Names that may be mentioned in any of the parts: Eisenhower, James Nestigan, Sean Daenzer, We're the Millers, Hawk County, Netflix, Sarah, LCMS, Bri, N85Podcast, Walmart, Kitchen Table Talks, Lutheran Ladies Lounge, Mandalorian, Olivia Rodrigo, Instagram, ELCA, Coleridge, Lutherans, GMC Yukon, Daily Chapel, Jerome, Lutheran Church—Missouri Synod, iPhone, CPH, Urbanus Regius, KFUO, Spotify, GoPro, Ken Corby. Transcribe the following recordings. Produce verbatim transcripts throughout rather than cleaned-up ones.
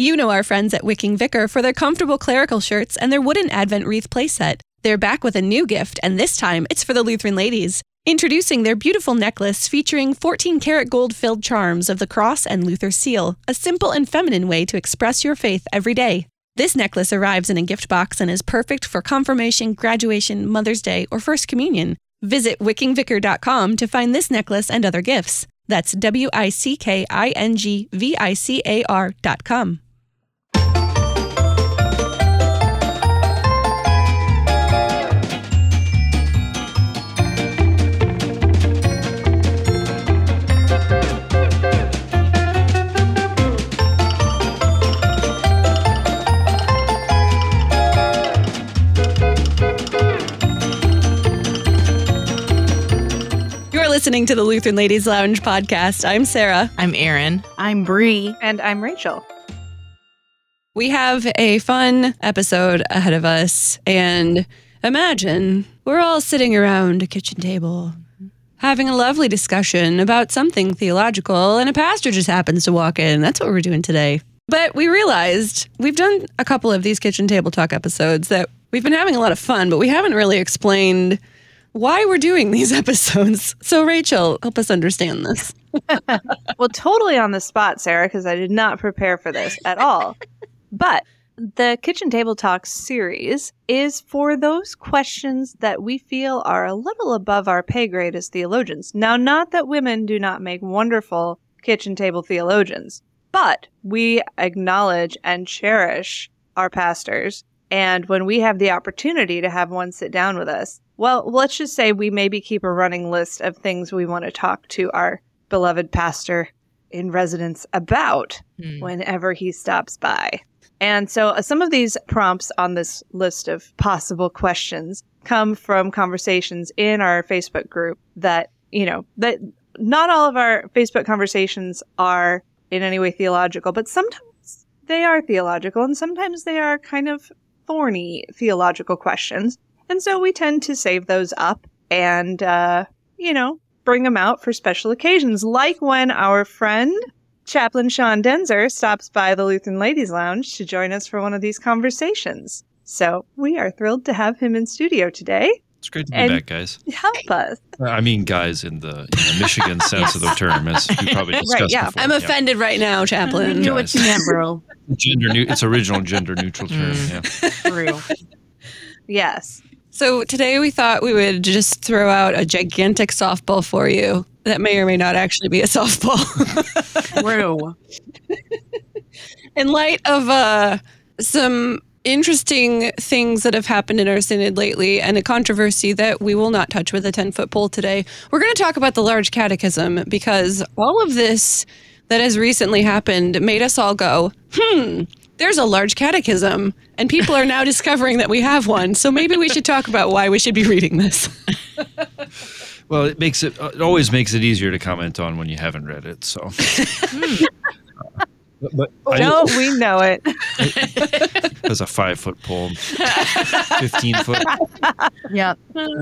You know our friends at Wicking Vicar for their comfortable clerical shirts and their wooden Advent wreath playset. They're back with a new gift, and this time it's for the Lutheran ladies. Introducing their beautiful necklace featuring fourteen karat gold-filled charms of the cross and Luther seal, a simple and feminine way to express your faith every day. This necklace arrives in a gift box and is perfect for confirmation, graduation, Mother's Day, or First Communion. Visit wicking vicar dot com to find this necklace and other gifts. That's W I C K I N G V I C A R dot com. Listening to the Lutheran Ladies Lounge podcast. I'm Sarah. I'm Erin. I'm Bri. And I'm Rachel. We have a fun episode ahead of us. And imagine we're all sitting around a kitchen table having a lovely discussion about something theological, and a pastor just happens to walk in. That's what we're doing today. But we realized we've done a couple of these kitchen table talk episodes that we've been having a lot of fun, but we haven't really explained why we're doing these episodes. So, Rachel, help us understand this. Well, totally on the spot, Sarah, because I did not prepare for this at all. But the Kitchen Table Talk series is for those questions that we feel are a little above our pay grade as theologians. Now, not that women do not make wonderful kitchen table theologians, but we acknowledge and cherish our pastors. And when we have the opportunity to have one sit down with us, well, let's just say we maybe keep a running list of things we want to talk to our beloved pastor in residence about mm. whenever he stops by. And so uh, some of these prompts on this list of possible questions come from conversations in our Facebook group that, you know, that not all of our Facebook conversations are in any way theological, but sometimes they are theological and sometimes they are kind of thorny theological questions. And so we tend to save those up and, uh, you know, bring them out for special occasions, like when our friend, Chaplain Sean Daenzer, stops by the Lutheran Ladies Lounge to join us for one of these conversations. So we are thrilled to have him in studio today. It's great to be back, guys. Help us. I mean, guys, in the, in the Michigan sense of the term, as we probably discussed right, yeah. before. I'm yeah. offended right now, Chaplain. Do what you meant, bro. Gender new, it's original gender neutral term. Mm. Yeah. True. Yes. So today we thought we would just throw out a gigantic softball for you that may or may not actually be a softball. True. In light of uh, some interesting things that have happened in our synod lately and a controversy that we will not touch with a ten-foot pole today, we're going to talk about the Large Catechism, because all of this that has recently happened made us all go, hmm, there's a large catechism, and people are now discovering that we have one. So maybe we should talk about why we should be reading this. Well, it makes it, it always makes it easier to comment on when you haven't read it. So, mm. uh, but, but no, I, we know it. it There's a five foot pole, fifteen foot. Yeah,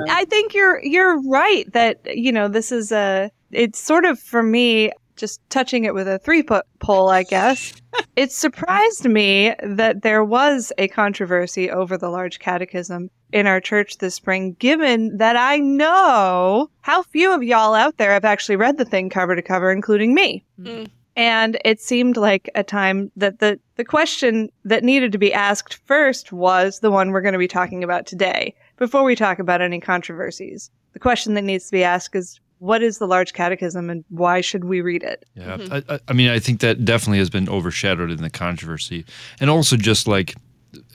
I think you're you're right that you know this is a. It's sort of for me. Just touching it with a three-foot pole, I guess. It surprised me that there was a controversy over the Large Catechism in our church this spring, given that I know how few of y'all out there have actually read the thing cover to cover, including me. Mm. And it seemed like a time that the, the question that needed to be asked first was the one we're going to be talking about today, before we talk about any controversies. The question that needs to be asked is, what is the Large Catechism and why should we read it? Yeah, mm-hmm. I, I mean, I think that definitely has been overshadowed in the controversy. And also just like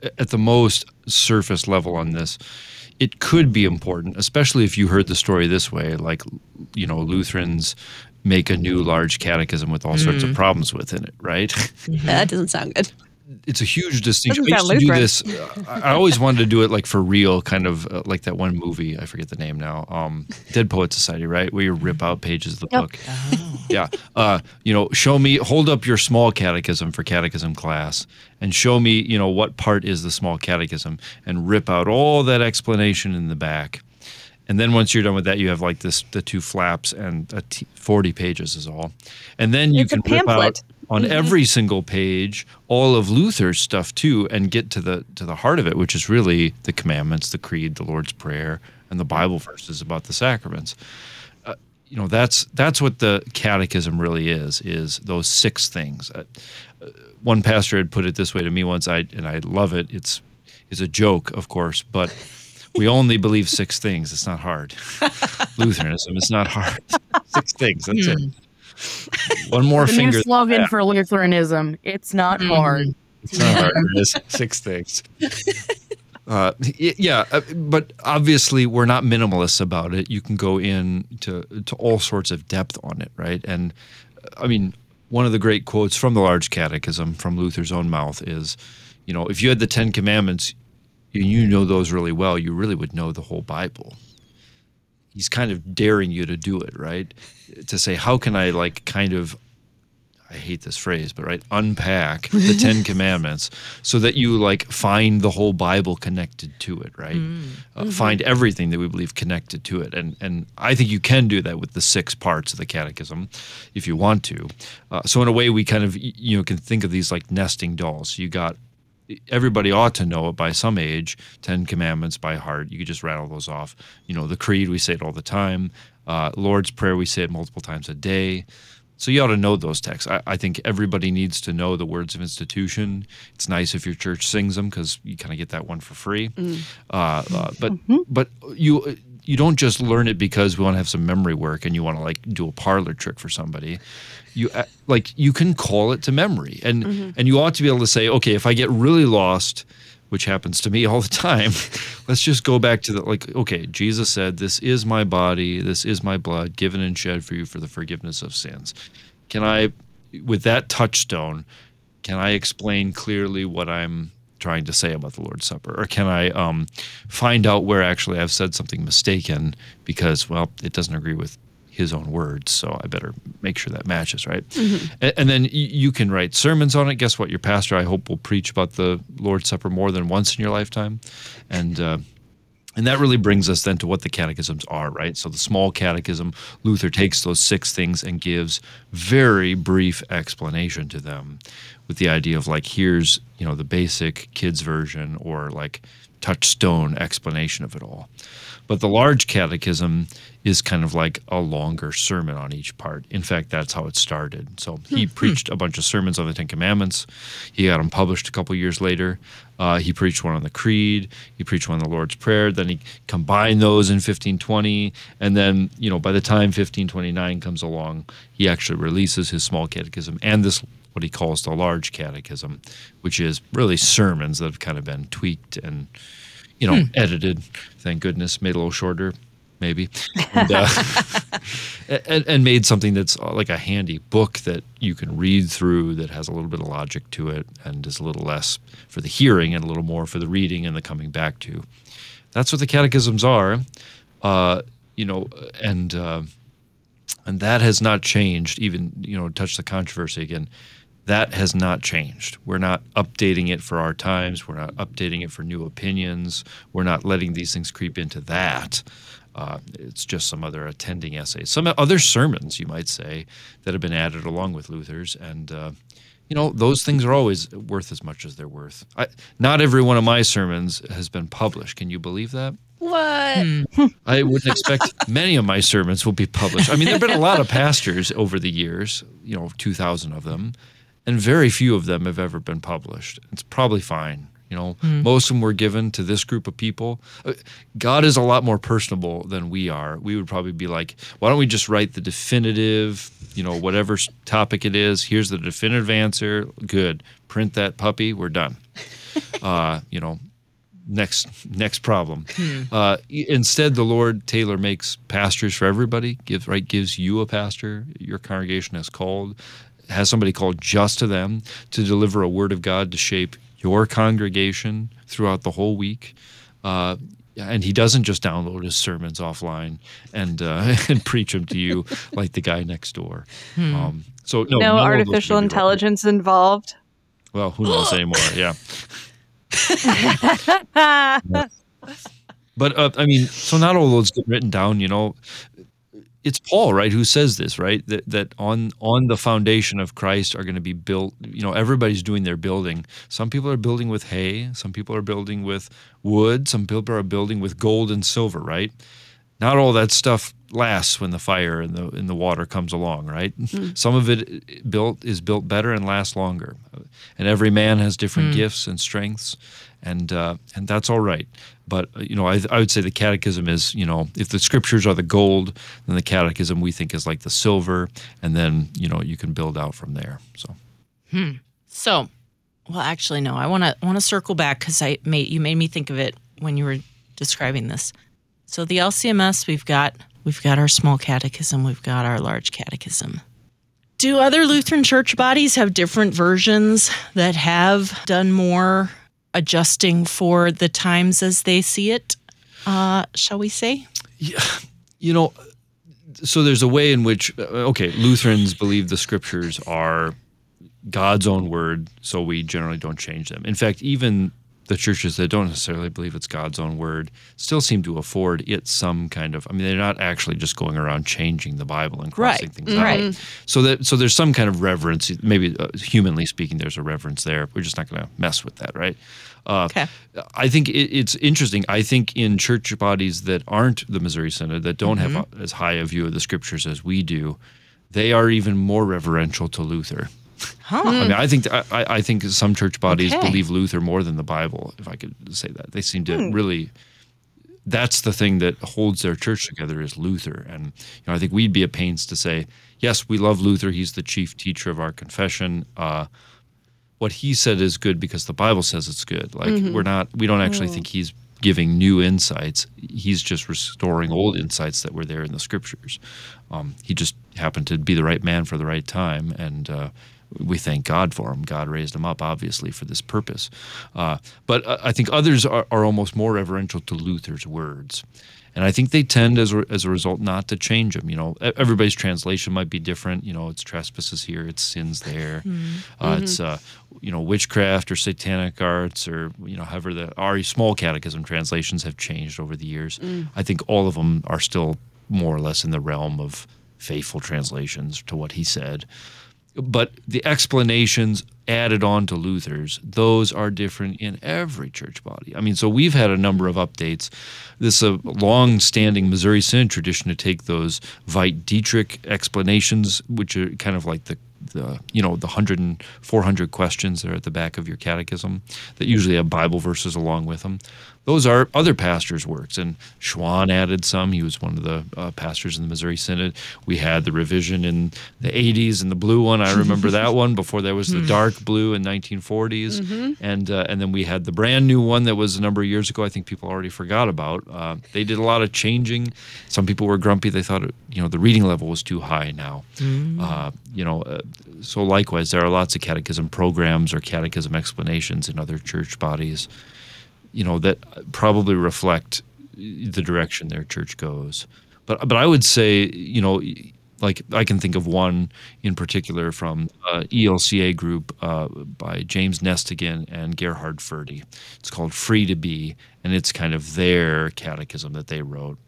at the most surface level on this, it could be important, especially if you heard the story this way, like, you know, Lutherans make a new large catechism with all mm-hmm. sorts of problems within it, right? Mm-hmm. That doesn't sound good. It's a huge distinction. I used to do this. I always wanted to do it like for real, kind of uh, like that one movie. I forget the name now. Um, Dead Poets Society, right? Where you rip out pages of the yep. book. Oh. Yeah. Uh, you know, show me, hold up your small catechism for catechism class and show me, you know, what part is the small catechism, and rip out all that explanation in the back. And then once you're done with that, you have like this, the two flaps and a t- forty pages is all. And then you it's can rip out on mm-hmm. every single page, all of Luther's stuff too, and get to the to the heart of it, which is really the commandments, the creed, the Lord's Prayer, and the Bible verses about the sacraments. Uh, you know, that's that's what the catechism really is, is those six things. Uh, one pastor had put it this way to me once, I and I love it. It's it's a joke, of course, but we only believe six things. It's not hard. Lutheranism, it's not hard. Six things, that's mm. it. One more the finger. New slogan yeah. for Lutheranism. It's not mm. hard. It's not hard. It's six things. Uh, yeah, but obviously we're not minimalists about it. You can go in to, to all sorts of depth on it, right? And I mean, one of the great quotes from the Large Catechism from Luther's own mouth is, you know, if you had the Ten Commandments, and you know those really well, you really would know the whole Bible. He's kind of daring you to do it, right? To say, how can I like kind of, I hate this phrase, but right, unpack the Ten Commandments so that you like find the whole Bible connected to it, right? Mm. Uh, find everything that we believe connected to it. And and I think you can do that with the six parts of the catechism if you want to. Uh, so in a way, we kind of, you know, can think of these like nesting dolls. You got, everybody ought to know it by some age, Ten Commandments by heart. You could just rattle those off. You know, the creed, we say it all the time. Uh, Lord's Prayer, we say it multiple times a day. So you ought to know those texts. I, I think everybody needs to know the words of institution. It's nice if your church sings them because you kind of get that one for free. Mm. Uh, uh, but mm-hmm. but you you don't just learn it because we want to have some memory work and you want to like do a parlor trick for somebody. You like you can call it to memory, and mm-hmm. and you ought to be able to say, okay, if I get really lost, which happens to me all the time, let's just go back to the like, okay, Jesus said, "This is my body, this is my blood, given and shed for you for the forgiveness of sins." Can I, with that touchstone, can I explain clearly what I'm trying to say about the Lord's Supper, or can I um, find out where actually I've said something mistaken because, well, it doesn't agree with his own words, so I better make sure that matches, right? Mm-hmm. And, and then you can write sermons on it. Guess what? Your pastor, I hope, will preach about the Lord's Supper more than once in your lifetime. And uh, and that really brings us then to what the catechisms are, right? So the Small Catechism, Luther takes those six things and gives very brief explanation to them with the idea of like, here's, you know, the basic kids version or like touchstone explanation of it all. But the Large Catechism is kind of like a longer sermon on each part. In fact, that's how it started. So he mm-hmm. preached a bunch of sermons on the Ten Commandments. He got them published a couple years later. Uh, he preached one on the Creed. He preached one on the Lord's Prayer. Then he combined those in fifteen twenty. And then, you know, by the time fifteen twenty-nine comes along, he actually releases his Small Catechism and this what he calls the Large Catechism, which is really sermons that have kind of been tweaked and, you know, hmm. edited, thank goodness, made a little shorter, maybe, and, uh, and, and made something that's like a handy book that you can read through that has a little bit of logic to it and is a little less for the hearing and a little more for the reading and the coming back to. That's what the catechisms are, uh, you know, and uh, and that has not changed, even, you know, touch the controversy again. That has not changed. We're not updating it for our times. We're not updating it for new opinions. We're not letting these things creep into that. Uh, it's just some other attending essays, some other sermons, you might say, that have been added along with Luther's. And, uh, you know, those things are always worth as much as they're worth. I, not every one of my sermons has been published. Can you believe that? What? Hmm. I wouldn't expect many of my sermons will be published. I mean, there have been a lot of pastors over the years, you know, two thousand of them. And very few of them have ever been published. It's probably fine. You know, mm-hmm. most of them were given to this group of people. God is a lot more personable than we are. We would probably be like, why don't we just write the definitive, you know, whatever topic it is. Here's the definitive answer. Good. Print that puppy. We're done. uh, you know, next next problem. Mm. Uh, instead, the Lord Taylor makes pastors for everybody. Gives right gives you a pastor. Your congregation has called. Has somebody called just to them to deliver a word of God to shape your congregation throughout the whole week. Uh, and he doesn't just download his sermons offline and uh, and preach them to you like the guy next door. Hmm. Um, so No, no artificial intelligence right. involved? Well, who knows anymore, yeah. yeah. But, uh, I mean, so not all those get written down, you know. it's Paul, right, who says this, right, that that on on the foundation of Christ are going to be built, you know, everybody's doing their building. Some people are building with hay, some people are building with wood, some people are building with gold and silver, right? Not all that stuff lasts when the fire and the and the water comes along, right? Mm. Some of it built is built better and lasts longer. And every man has different mm. gifts and strengths, and uh, and that's all right. But you know, I, I would say the Catechism is, you know, if the Scriptures are the gold, then the Catechism we think is like the silver, and then you know you can build out from there. So, hmm. so, well, actually, no, I want to want to circle back because I made you made me think of it when you were describing this. So the L C M S, we've got we've got our Small Catechism, we've got our Large Catechism. Do other Lutheran church bodies have different versions that have done more adjusting for the times as they see it? Uh, shall we say? Yeah, you know, so there's a way in which okay, Lutherans believe the Scriptures are God's own word, so we generally don't change them. In fact, even the churches that don't necessarily believe it's God's own word still seem to afford it some kind of, I mean, they're not actually just going around changing the Bible and crossing right. things right. out. So that so there's some kind of reverence, maybe uh, humanly speaking, there's a reverence there. We're just not going to mess with that, right? Uh, okay. I think it, it's interesting. I think in church bodies that aren't the Missouri Synod, that don't mm-hmm. have a, as high a view of the Scriptures as we do, they are even more reverential to Luther. Huh. I mean, I think I, I think some church bodies okay. believe Luther more than the Bible, if I could say that. They seem to hmm. really, that's the thing that holds their church together is Luther. And you know, I think we'd be at pains to say, yes, we love Luther. He's the chief teacher of our confession. Uh, what he said is good because the Bible says it's good. Like mm-hmm. we're not, we don't actually mm. think he's giving new insights. He's just restoring old insights that were there in the Scriptures. Um, he just happened to be the right man for the right time, and uh, we thank God for him. God raised him up, obviously, for this purpose. Uh, but I think others are, are almost more reverential to Luther's words. And I think they tend, as a, as a result, not to change them. You know, everybody's translation might be different. You know, it's trespasses here, it's sins there, mm-hmm. uh, it's uh, you know, witchcraft or satanic arts, or you know, however the our Small Catechism translations have changed over the years. Mm. I think all of them are still more or less in the realm of faithful translations to what he said. But the explanations added on to Luther's, those are different in every church body. I mean, so we've had a number of updates. This is a long-standing Missouri Synod tradition to take those Veit Dietrich explanations, which are kind of like the, the you know, the one hundred and four hundred questions that are at the back of your catechism that usually have Bible verses along with them. Those are other pastors' works, and Schwann added some. He was one of the uh, pastors in the Missouri Synod. We had the revision in the eighties and the blue one. I remember that one before there was the dark blue in nineteen forties, mm-hmm. and uh, and then we had the brand new one that was a number of years ago. I think people already forgot about. Uh, they did a lot of changing. Some people were grumpy. They thought you know the reading level was too high now. Mm-hmm. Uh, you know, uh, so likewise, there are lots of catechism programs or catechism explanations in other church bodies, you know, that probably reflect the direction their church goes. But but I would say, you know, like I can think of one in particular from uh, E L C A group uh, by James Nestigan and Gerhard Ferdy. It's called Free to Be, and it's kind of their catechism that they wrote.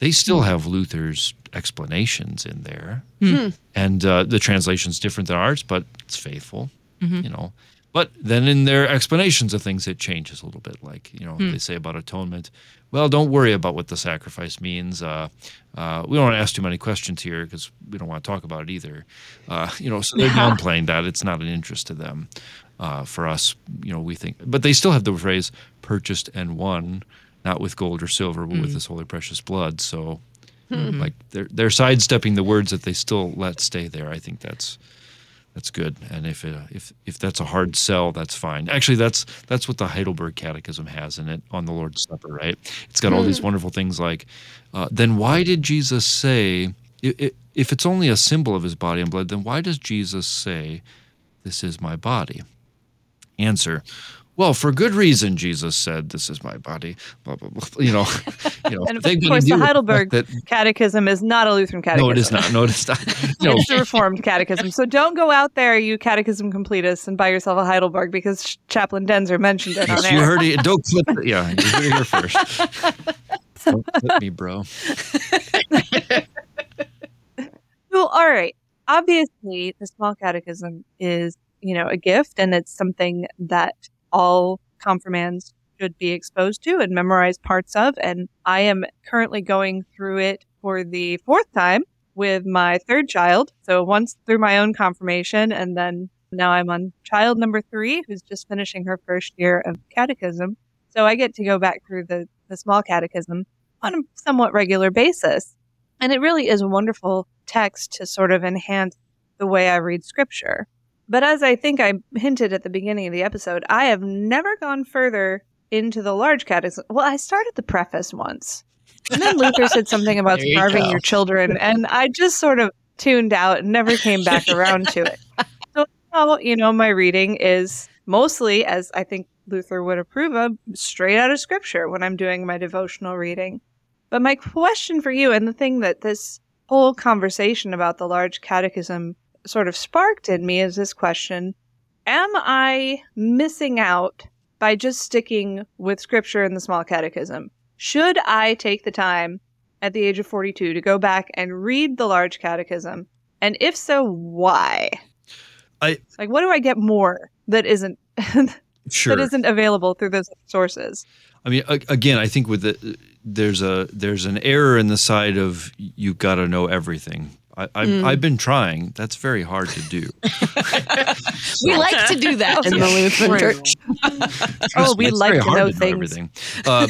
They still have Luther's explanations in there. Mm-hmm. And uh, the translation's different than ours, but it's faithful, mm-hmm. you know. But then in their explanations of things, it changes a little bit. Like, you know, mm. they say about atonement, well, don't worry about what the sacrifice means. Uh, uh, we don't want to ask too many questions here because we don't want to talk about it either. Uh, you know, so they're downplaying that. It's not an interest to them. Uh, for us, you know, we think. But they still have the phrase, purchased and won, not with gold or silver, but mm. with his holy precious blood. So, mm. like, they're, they're sidestepping the words that they still let stay there. I think that's... That's good, and if it, if if that's a hard sell, that's fine. Actually, that's that's what the Heidelberg Catechism has in it on the Lord's Supper, right? It's got all mm. these wonderful things like, uh, then why did Jesus say, if it's only a symbol of his body and blood, then why does Jesus say, this is my body? Answer, well, for good reason, Jesus said, this is my body, blah, blah, blah, you know. You know, and of course, the Heidelberg that, Catechism is not a Lutheran catechism. No, it is not. No, it is not. No. It's a Reformed catechism. So don't go out there, you catechism completists, and buy yourself a Heidelberg because Chaplain Daenzer mentioned it. Yes, on you air. Heard it. Don't clip it. Yeah, you heard it here first. Don't clip me, bro. all right, obviously the Small Catechism is, you know, a gift, and it's something that all confirmands should be exposed to and memorize parts of. And I am currently going through it for the fourth time with my third child. So once through my own confirmation, and then now I'm on child number three, who's just finishing her first year of catechism. So I get to go back through the, the Small Catechism on a somewhat regular basis. And it really is a wonderful text to sort of enhance the way I read scripture. But as I think I hinted at the beginning of the episode, I have never gone further into the Large Catechism. Well, I started the preface once. And then Luther said something about there starving you your children. And I just sort of tuned out and never came back around to it. So now, you know, my reading is mostly, as I think Luther would approve of, straight out of scripture when I'm doing my devotional reading. But my question for you, and the thing that this whole conversation about the Large Catechism sort of sparked in me, is this question: am I missing out by just sticking with scripture in the Small Catechism? Should I take the time at the age of forty-two to go back and read the Large Catechism? And if so, why? I like, what do I get more that isn't sure. that isn't available through those sources? I mean, again, I think with the, there's a there's an error in the side of you've got to know everything. I, I, mm. I've been trying. That's very hard to do. We like to do that in the Lutheran Church. Oh, we like to know things. Uh,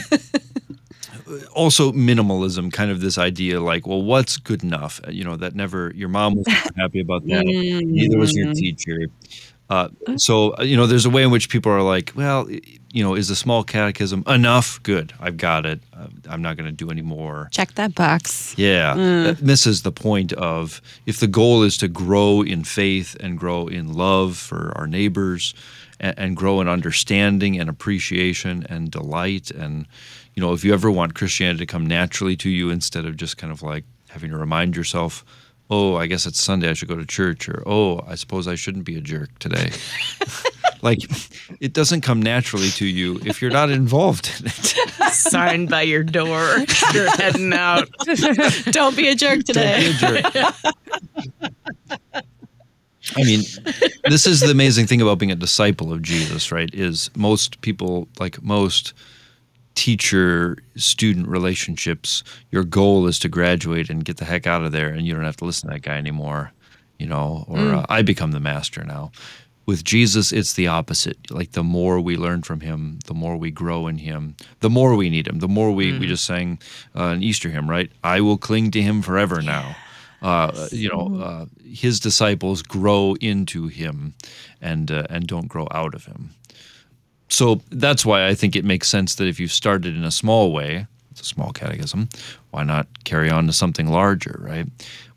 also, minimalism, kind of this idea like, well, what's good enough? You know, that never, your mom was not happy about that. Mm. Neither was your teacher. Uh, so, you know, there's a way in which people are like, well, you know, is the Small Catechism enough? Good. I've got it. I'm not going to do any more. Check that box. Yeah. Mm. That misses the point of, if the goal is to grow in faith and grow in love for our neighbors and, and grow in understanding and appreciation and delight. And, you know, if you ever want Christianity to come naturally to you instead of just kind of like having to remind yourself, oh, I guess it's Sunday, I should go to church, or, oh, I suppose I shouldn't be a jerk today. Like, it doesn't come naturally to you if you're not involved in it. Sign by your door, you're heading out. Don't be a jerk today. Don't be a jerk. I mean, this is the amazing thing about being a disciple of Jesus, right, is most people, like most teacher-student relationships, your goal is to graduate and get the heck out of there, and you don't have to listen to that guy anymore, you know, or mm. uh, I become the master now. With Jesus, it's the opposite. Like, the more we learn from him, the more we grow in him, the more we need him, the more we, mm. we just sang uh, an Easter hymn, right? I will cling to him forever now. Uh, you know, uh, his disciples grow into him and uh, and don't grow out of him. So that's why I think it makes sense that if you started in a small way, it's a small catechism, why not carry on to something larger, right?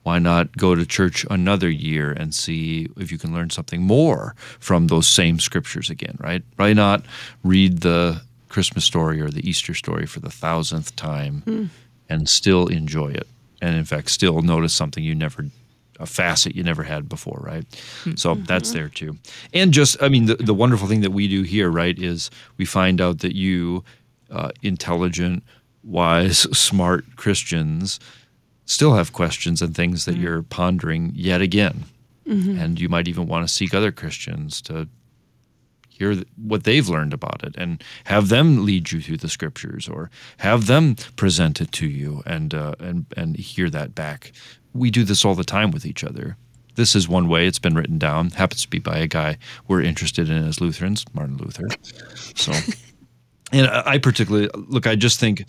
Why not go to church another year and see if you can learn something more from those same scriptures again, right? Why not read the Christmas story or the Easter story for the thousandth time mm. and still enjoy it? And in fact, still notice something you never a facet you never had before, right? So mm-hmm. that's there too. And just, I mean, the, the wonderful thing that we do here, right, is we find out that you, uh, intelligent, wise, smart Christians still have questions and things that mm-hmm. you're pondering yet again. Mm-hmm. And you might even want to seek other Christians to hear what they've learned about it and have them lead you through the scriptures or have them present it to you and uh, and and hear that back. We do this all the time with each other. This is one way it's been written down. Happens to be by a guy we're interested in as Lutherans, Martin Luther. So, and I particularly, look, I just think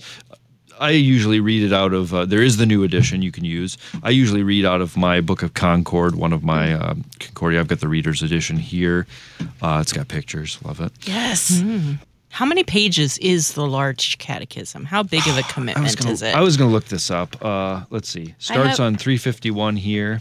I usually read it out of, uh, there is the new edition you can use. I usually read out of my Book of Concord, one of my um, Concordia. I've got the reader's edition here. Uh, it's got pictures. Love it. Yes. Mm. How many pages is the Large Catechism? How big of a commitment gonna, is it? I was going to look this up. Uh, let's see. Starts have, on three fifty-one here.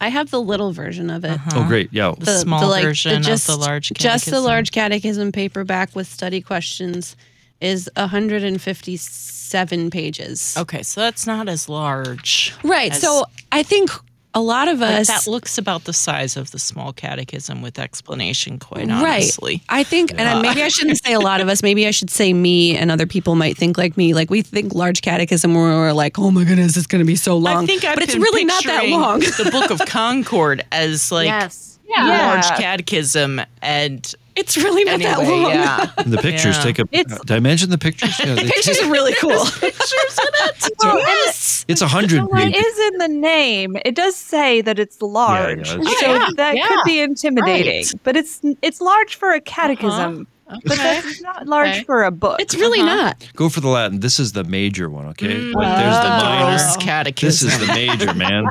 I have the little version of it. Uh-huh. Oh, great. Yeah. The, the small the, like, version the just, of the Large Catechism. Just the Large Catechism paperback with study questions is one hundred fifty-seven pages. Okay, so that's not as large. Right. As, so I think a lot of us... Like that looks about the size of the Small Catechism with explanation, quite honestly. Right. I think, yeah. and maybe I shouldn't say a lot of us, maybe I should say me, and other people might think like me. Like, we think Large Catechism, where we're like, oh my goodness, it's going to be so long. I think I've but it's really not that long. The Book of Concord as like yes. yeah. Large Catechism, and... It's really not anyway, that long. Yeah. The pictures yeah. take a... It's, did I mention the pictures? Yeah, the pictures take, are really cool. Pictures in it. Well, yes. It's one hundred well, pages. It is in the name. It does say that it's large. Yeah, yeah, so yeah, that yeah. could be intimidating. Right. But it's it's large for a catechism. Uh-huh. Okay. But that's not large okay. for a book. It's really uh-huh. not. Go for the Latin. This is the major one, okay? Mm. Like, there's the minor. Oh. Catechism. This is the major, man.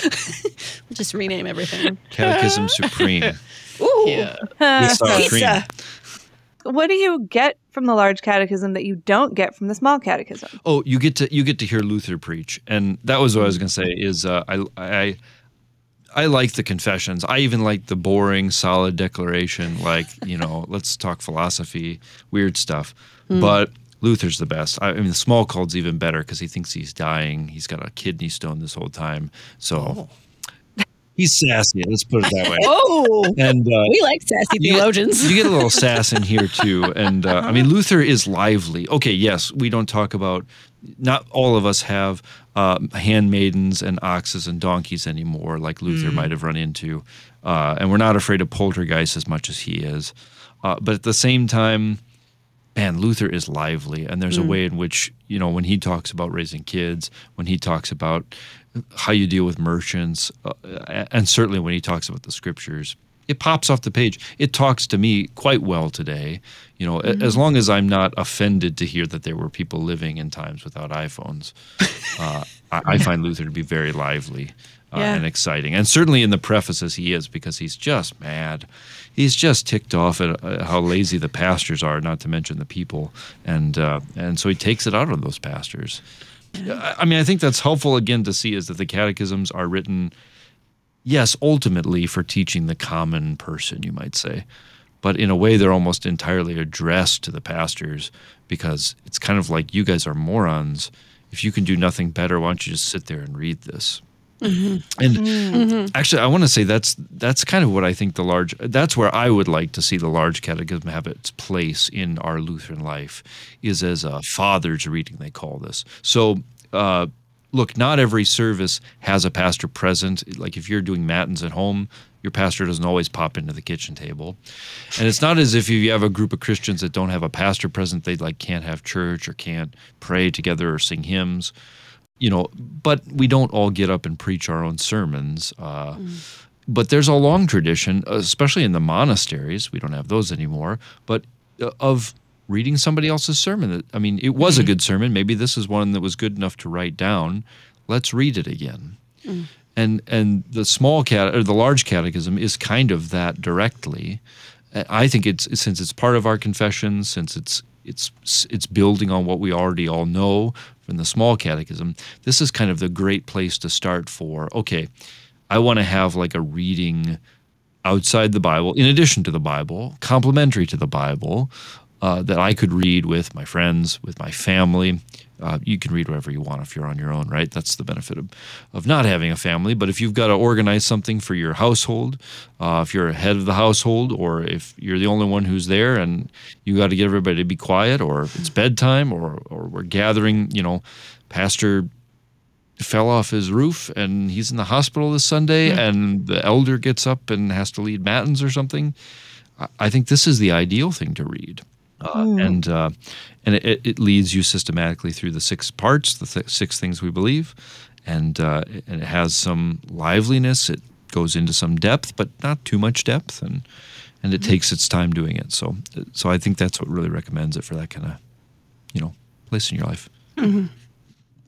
We'll just rename everything. Catechism Supreme. Ooh. Yeah. Pizza. Pizza. What do you get from the Large Catechism that you don't get from the Small Catechism? Oh, you get to you get to hear Luther preach, and that was what I was going to say. Is uh, I I I like the confessions. I even like the boring, solid declaration, like you know, let's talk philosophy, weird stuff, mm. but. Luther's the best. I mean, the Small Cold's even better because he thinks he's dying. He's got a kidney stone this whole time. So oh. he's sassy. Let's put it that way. Oh, and, uh, we like sassy theologians. You get, you get a little sass in here, too. And uh, I mean, Luther is lively. Okay, yes, we don't talk about – not all of us have uh, handmaidens and oxes and donkeys anymore like Luther mm. might have run into. Uh, and we're not afraid of poltergeists as much as he is. Uh, but at the same time – man, Luther is lively, and there's mm. a way in which, you know, when he talks about raising kids, when he talks about how you deal with merchants, uh, and certainly when he talks about the scriptures, it pops off the page. It talks to me quite well today, you know, mm. as long as I'm not offended to hear that there were people living in times without iPhones. uh, I, I find Luther to be very lively. Uh, yeah. And exciting, and certainly in the prefaces he is, because he's just mad. He's just ticked off at uh, how lazy the pastors are, not to mention the people, and uh, and so he takes it out on those pastors. I, I mean, I think that's helpful again to see is that the catechisms are written, yes, ultimately for teaching the common person, you might say, but in a way they're almost entirely addressed to the pastors because it's kind of like you guys are morons. If you can do nothing better, why don't you just sit there and read this? Mm-hmm. And mm-hmm. actually, I want to say that's that's kind of what I think the large – that's where I would like to see the Large Catechism have its place in our Lutheran life is as a father's reading, they call this. So uh, look, not every service has a pastor present. Like if you're doing matins at home, your pastor doesn't always pop into the kitchen table. And it's not as if you have a group of Christians that don't have a pastor present, they like can't have church or can't pray together or sing hymns. You know, but we don't all get up and preach our own sermons. Uh, mm. But there's a long tradition, especially in the monasteries. We don't have those anymore. But of reading somebody else's sermon. I mean, it was a good sermon. Maybe this is one that was good enough to write down. Let's read it again. Mm. And and the small cat or the Large Catechism is kind of that directly. I think it's since it's part of our confession, since it's it's it's building on what we already all know. In the Small Catechism, this is kind of the great place to start for, okay, I want to have like a reading outside the Bible, in addition to the Bible, complementary to the Bible, uh, that I could read with my friends, with my family. Uh, you can read whatever you want if you're on your own, right? That's the benefit of, of not having a family. But if you've got to organize something for your household, uh, if you're head of the household or if you're the only one who's there and you got to get everybody to be quiet or it's bedtime or, or we're gathering, you know, pastor fell off his roof and he's in the hospital this Sunday yeah. and the elder gets up and has to lead matins or something, I, I think this is the ideal thing to read. Uh, mm. And uh, and it, it leads you systematically through the six parts, the th- six things we believe, and uh, and it has some liveliness. It goes into some depth, but not too much depth, and and it mm. takes its time doing it. So so I think that's what really recommends it for that kind of, you know, place in your life. Mm-hmm.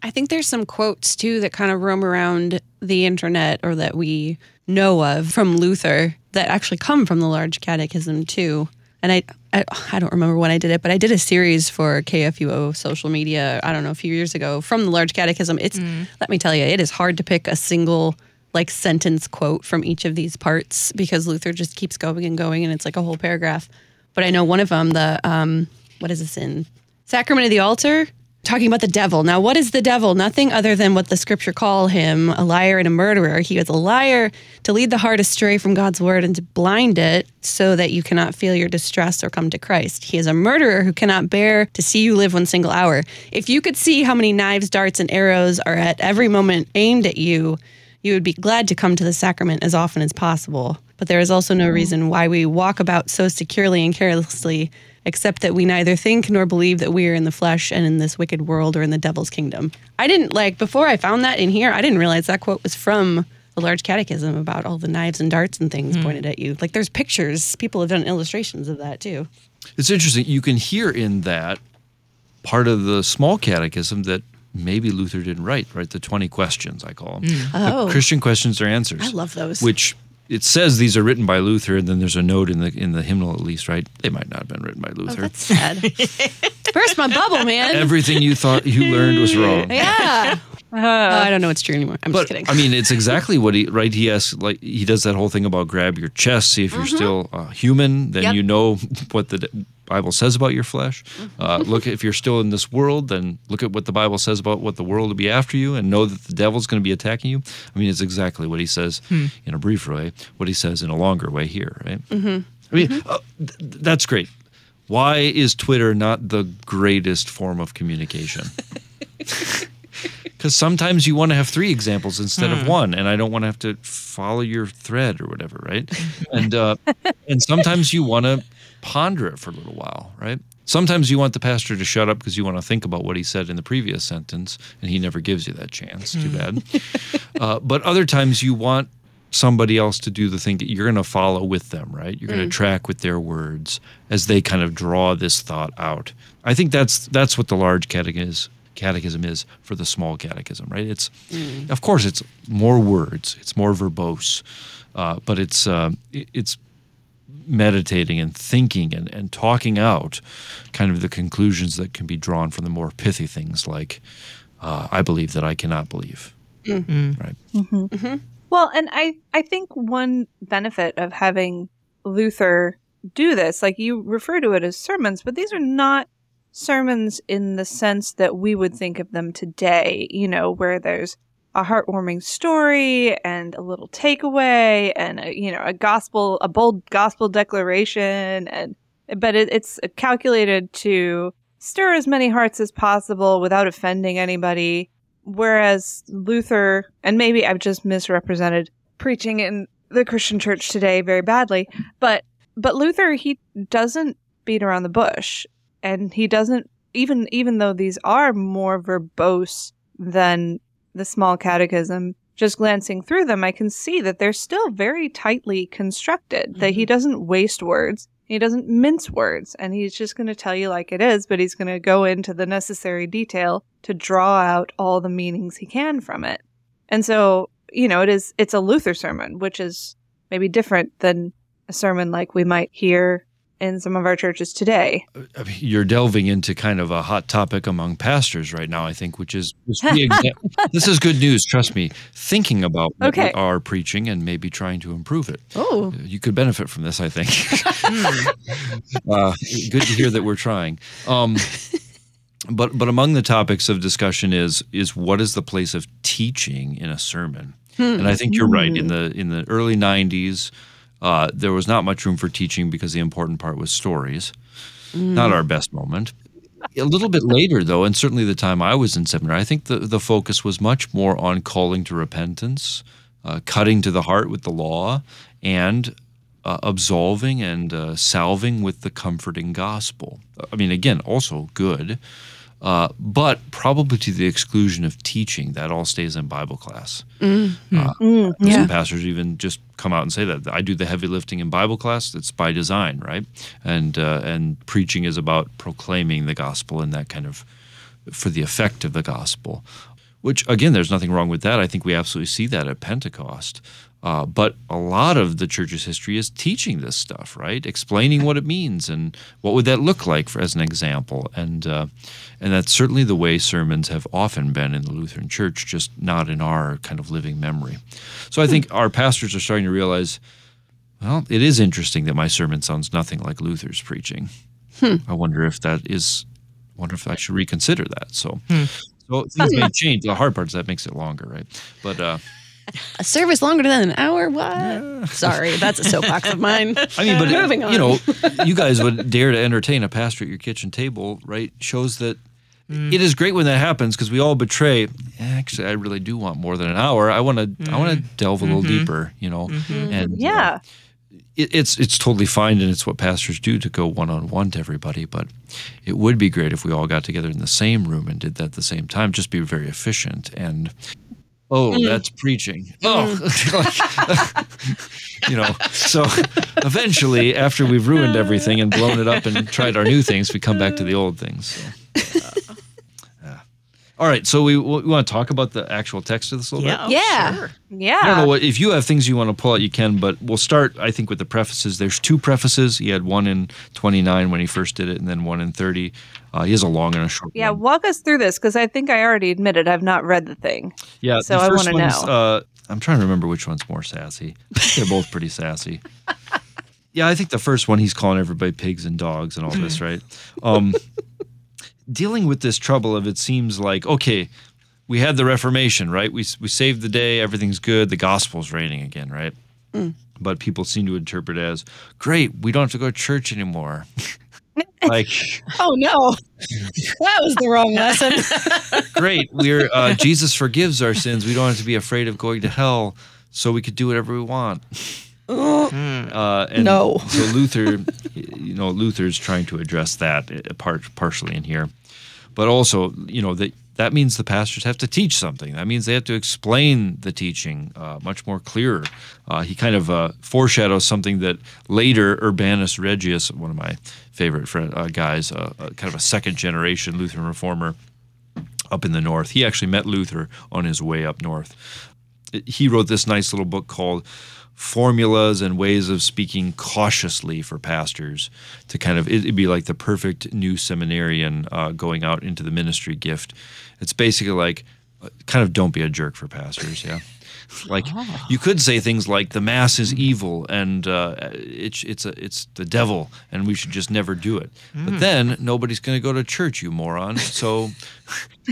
I think there's some quotes too that kind of roam around the internet or that we know of from Luther that actually come from the Large Catechism too. And I, I I don't remember when I did it, but I did a series for K F U O social media, I don't know, a few years ago from the Large Catechism. It's, mm. let me tell you, it is hard to pick a single like sentence quote from each of these parts because Luther just keeps going and going and it's like a whole paragraph. But I know one of them, the, um, what is this in? Sacrament of the Altar. talking about the devil. Now, what is the devil? Nothing other than what the scripture call him, a liar and a murderer. He is a liar to lead the heart astray from God's word and to blind it so that you cannot feel your distress or come to Christ. He is a murderer who cannot bear to see you live one single hour. If you could see how many knives, darts, and arrows are at every moment aimed at you, you would be glad to come to the sacrament as often as possible. But there is also no reason why we walk about so securely and carelessly, except that we neither think nor believe that we are in the flesh and in this wicked world or in the devil's kingdom. I didn't, like, before I found that in here, I didn't realize that quote was from the Large Catechism about all the knives and darts and things mm. pointed at you. Like, there's pictures. People have done illustrations of that, too. It's interesting. You can hear in that part of the Small Catechism that maybe Luther didn't write, right? The twenty questions, I call them. Mm. Oh. The Christian questions or answers. I love those. Which... It says these are written by Luther, and then there's a note in the in the hymnal at least, right? They might not have been written by Luther. Oh, that's sad. Burst my bubble, man. Everything you thought you learned was wrong. Yeah. Uh, uh, I don't know what's true anymore. I'm but, just kidding. I mean, it's exactly what he, right? He asks, like, he does that whole thing about grab your chest, see if you're mm-hmm. still uh, human, then yep. you know what the de- Bible says about your flesh. Mm-hmm. Uh, look, if you're still in this world, then look at what the Bible says about what the world will be after you and know that the devil's going to be attacking you. I mean, it's exactly what he says hmm. in a brief way, what he says in a longer way here, right? Mm-hmm. I mean, mm-hmm. uh, th- that's great. Why is Twitter not the greatest form of communication? Because sometimes you want to have three examples instead mm. of one, and I don't want to have to follow your thread or whatever, right? And uh, and sometimes you want to ponder it for a little while, right? Sometimes you want the pastor to shut up because you want to think about what he said in the previous sentence, and he never gives you that chance. Too bad. Uh, but other times you want somebody else to do the thing that you're going to follow with them, right? You're mm. going to track with their words as they kind of draw this thought out. I think that's that's what the Large Catechism is. Catechism is for the Small Catechism, right? It's, mm. of course, it's more words, it's more verbose, uh, but it's uh, it's meditating and thinking and, and talking out kind of the conclusions that can be drawn from the more pithy things like, uh, I believe that I cannot believe, mm. right? Mm-hmm. Mm-hmm. Well, and I, I think one benefit of having Luther do this, like you refer to it as sermons, but these are not sermons in the sense that we would think of them today, you know, where there's a heartwarming story and a little takeaway and, a, you know, a gospel, a bold gospel declaration. And but it, it's calculated to stir as many hearts as possible without offending anybody. Whereas Luther, and maybe I've just misrepresented preaching in the Christian church today very badly, but but Luther, he doesn't beat around the bush. And he doesn't, even even though these are more verbose than the Small Catechism, just glancing through them, I can see that they're still very tightly constructed, mm-hmm. that he doesn't waste words, he doesn't mince words, and he's just going to tell you like it is, but he's going to go into the necessary detail to draw out all the meanings he can from it. And so, you know, it is it's a Luther sermon, which is maybe different than a sermon like we might hear in some of our churches today. You're delving into kind of a hot topic among pastors right now, I think, which is, this is good news, trust me, thinking about what okay. we are preaching and maybe trying to improve it. Oh, you could benefit from this, I think. uh, good to hear that we're trying. Um, but but among the topics of discussion is is what is the place of teaching in a sermon? Hmm. And I think you're right. In the in the early nineties, Uh, there was not much room for teaching because the important part was stories. Mm. Not our best moment. A little bit later, though, and certainly the time I was in seminary, I think the, the focus was much more on calling to repentance, uh, cutting to the heart with the law, and uh, absolving and uh, salving with the comforting gospel. I mean, again, also good, uh, but probably to the exclusion of teaching. That all stays in Bible class. Mm-hmm. Uh, mm-hmm. Some yeah. pastors even just come out and say that. I do the heavy lifting in Bible class. That's by design, right? And uh, and preaching is about proclaiming the gospel and that kind of, for the effect of the gospel, which, again, there's nothing wrong with that. I think we absolutely see that at Pentecost. Uh, but a lot of the church's history is teaching this stuff, right? Explaining what it means and what would that look like for, as an example. And uh, and that's certainly the way sermons have often been in the Lutheran Church, just not in our kind of living memory. So I think our pastors are starting to realize, well, it is interesting that my sermon sounds nothing like Luther's preaching. Hmm. I wonder if that is wonder if I should reconsider that. So, hmm. so things may change. The hard part is that makes it longer, right? But uh, a service longer than an hour? What? Yeah. Sorry, that's a soapbox of mine. I mean, but moving on. You know, you guys would dare to entertain a pastor at your kitchen table, right? Shows that. Mm. It is great when that happens because we all betray. Actually, I really do want more than an hour. I want to. Mm. I want to delve a little mm-hmm. deeper. You know, mm-hmm. and yeah, uh, it, it's it's totally fine, and it's what pastors do to go one on one to everybody. But it would be great if we all got together in the same room and did that at the same time. Just be very efficient and. Oh, mm. that's preaching. Oh, like, you know, so eventually after we've ruined everything and blown it up and tried our new things, we come back to the old things. So, uh, uh. All right. So we, we want to talk about the actual text of this a little yeah. bit? Yeah. Sure. Yeah. I don't know what, if you have things you want to pull out, you can, but we'll start, I think, with the prefaces. There's two prefaces. He had one in twenty-nine when he first did it and then one in thirty. Uh, he has a long and a short yeah, one. Yeah, walk us through this, because I think I already admitted I've not read the thing. Yeah, so I want to know. Uh, I'm trying to remember which one's more sassy. They're both pretty sassy. Yeah, I think the first one, he's calling everybody pigs and dogs and all this, right? Um, dealing with this trouble of it seems like, okay, we had the Reformation, right? We we saved the day, everything's good, the gospel's reigning again, right? Mm. But people seem to interpret it as, great, we don't have to go to church anymore. Like, oh no, that was the wrong lesson. Great, we're uh, Jesus forgives our sins. We don't have to be afraid of going to hell, so we could do whatever we want. Uh, and no. So Luther, you know, Luther's trying to address that part partially in here, but also, you know, that that means the pastors have to teach something. That means they have to explain the teaching uh, much more clearer. Uh, he kind of uh, foreshadows something that later Urbanus Regius, one of my favorite friend, uh, guys, uh, uh, kind of a second-generation Lutheran reformer up in the north. He actually met Luther on his way up north. He wrote this nice little book called Formulas and Ways of Speaking Cautiously for Pastors, to kind of, it'd be like the perfect new seminarian uh, going out into the ministry gift. It's basically like, kind of don't be a jerk for pastors, yeah? Like, oh. You could say things like, the Mass is evil, and uh, it's it's a, it's the devil, and we should just never do it. Mm. But then, nobody's going to go to church, you moron, so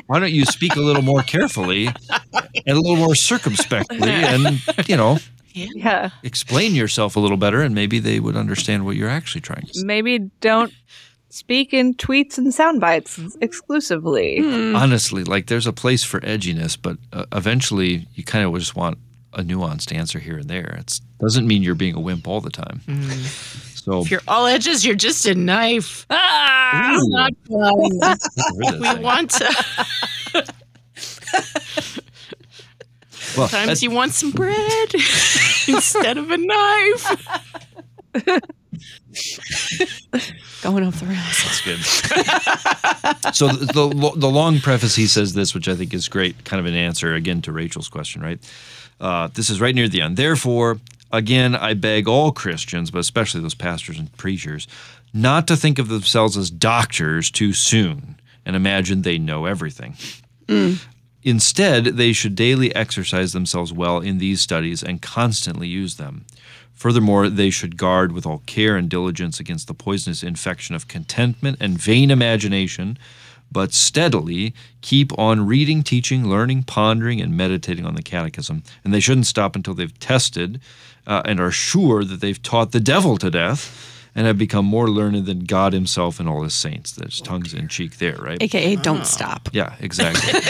why don't you speak a little more carefully, and a little more circumspectly, and, you know... Yeah. Explain yourself a little better, and maybe they would understand what you're actually trying to say. Maybe don't speak in tweets and sound bites exclusively. Mm. Honestly, like there's a place for edginess, but uh, eventually you kind of just want a nuanced answer here and there. It doesn't mean you're being a wimp all the time. Mm. So if you're all edges, you're just a knife. Ah, not fun. We want to. Well, sometimes you want some bread instead of a knife. Going off the rails. That's good. So the, the the long preface, he says this, which I think is great, kind of an answer, again, to Rachel's question, right? Uh, this is right near the end. Therefore, again, I beg all Christians, but especially those pastors and preachers, not to think of themselves as doctors too soon and imagine they know everything. Mm. Instead, they should daily exercise themselves well in these studies and constantly use them. Furthermore, they should guard with all care and diligence against the poisonous infection of contentment and vain imagination, but steadily keep on reading, teaching, learning, pondering, and meditating on the Catechism. And they shouldn't stop until they've tested uh, and are sure that they've taught the devil to death and have become more learned than God himself and all his saints. There's oh, tongues dear. in cheek there, right? A K A don't oh. stop. Yeah, exactly.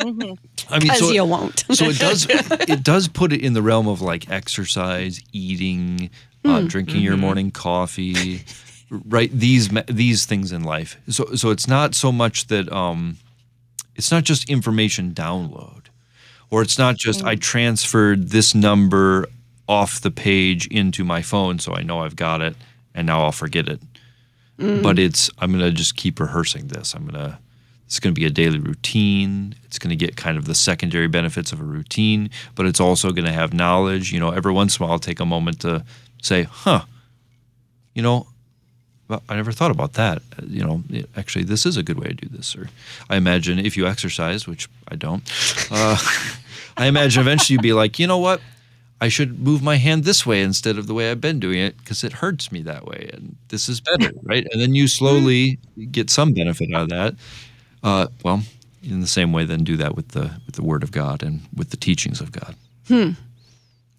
I mean, so you it, won't. So it does it does put it in the realm of like exercise, eating, mm. uh, drinking mm-hmm. your morning coffee, right? These these things in life. So so it's not so much that um, it's not just information download, or it's not just mm. I transferred this number off the page into my phone, so I know I've got it. And now I'll forget it. Mm. But it's, I'm going to just keep rehearsing this. I'm going to, it's going to be a daily routine. It's going to get kind of the secondary benefits of a routine, but it's also going to have knowledge. You know, every once in a while I'll take a moment to say, huh, you know, well, I never thought about that. You know, actually, this is a good way to do this. Or I imagine if you exercise, which I don't, uh, I imagine eventually you'd be like, you know what? I should move my hand this way instead of the way I've been doing it because it hurts me that way, and this is better, right? And then you slowly get some benefit out of that. Uh, well, in the same way, then do that with the with the Word of God and with the teachings of God. Hmm.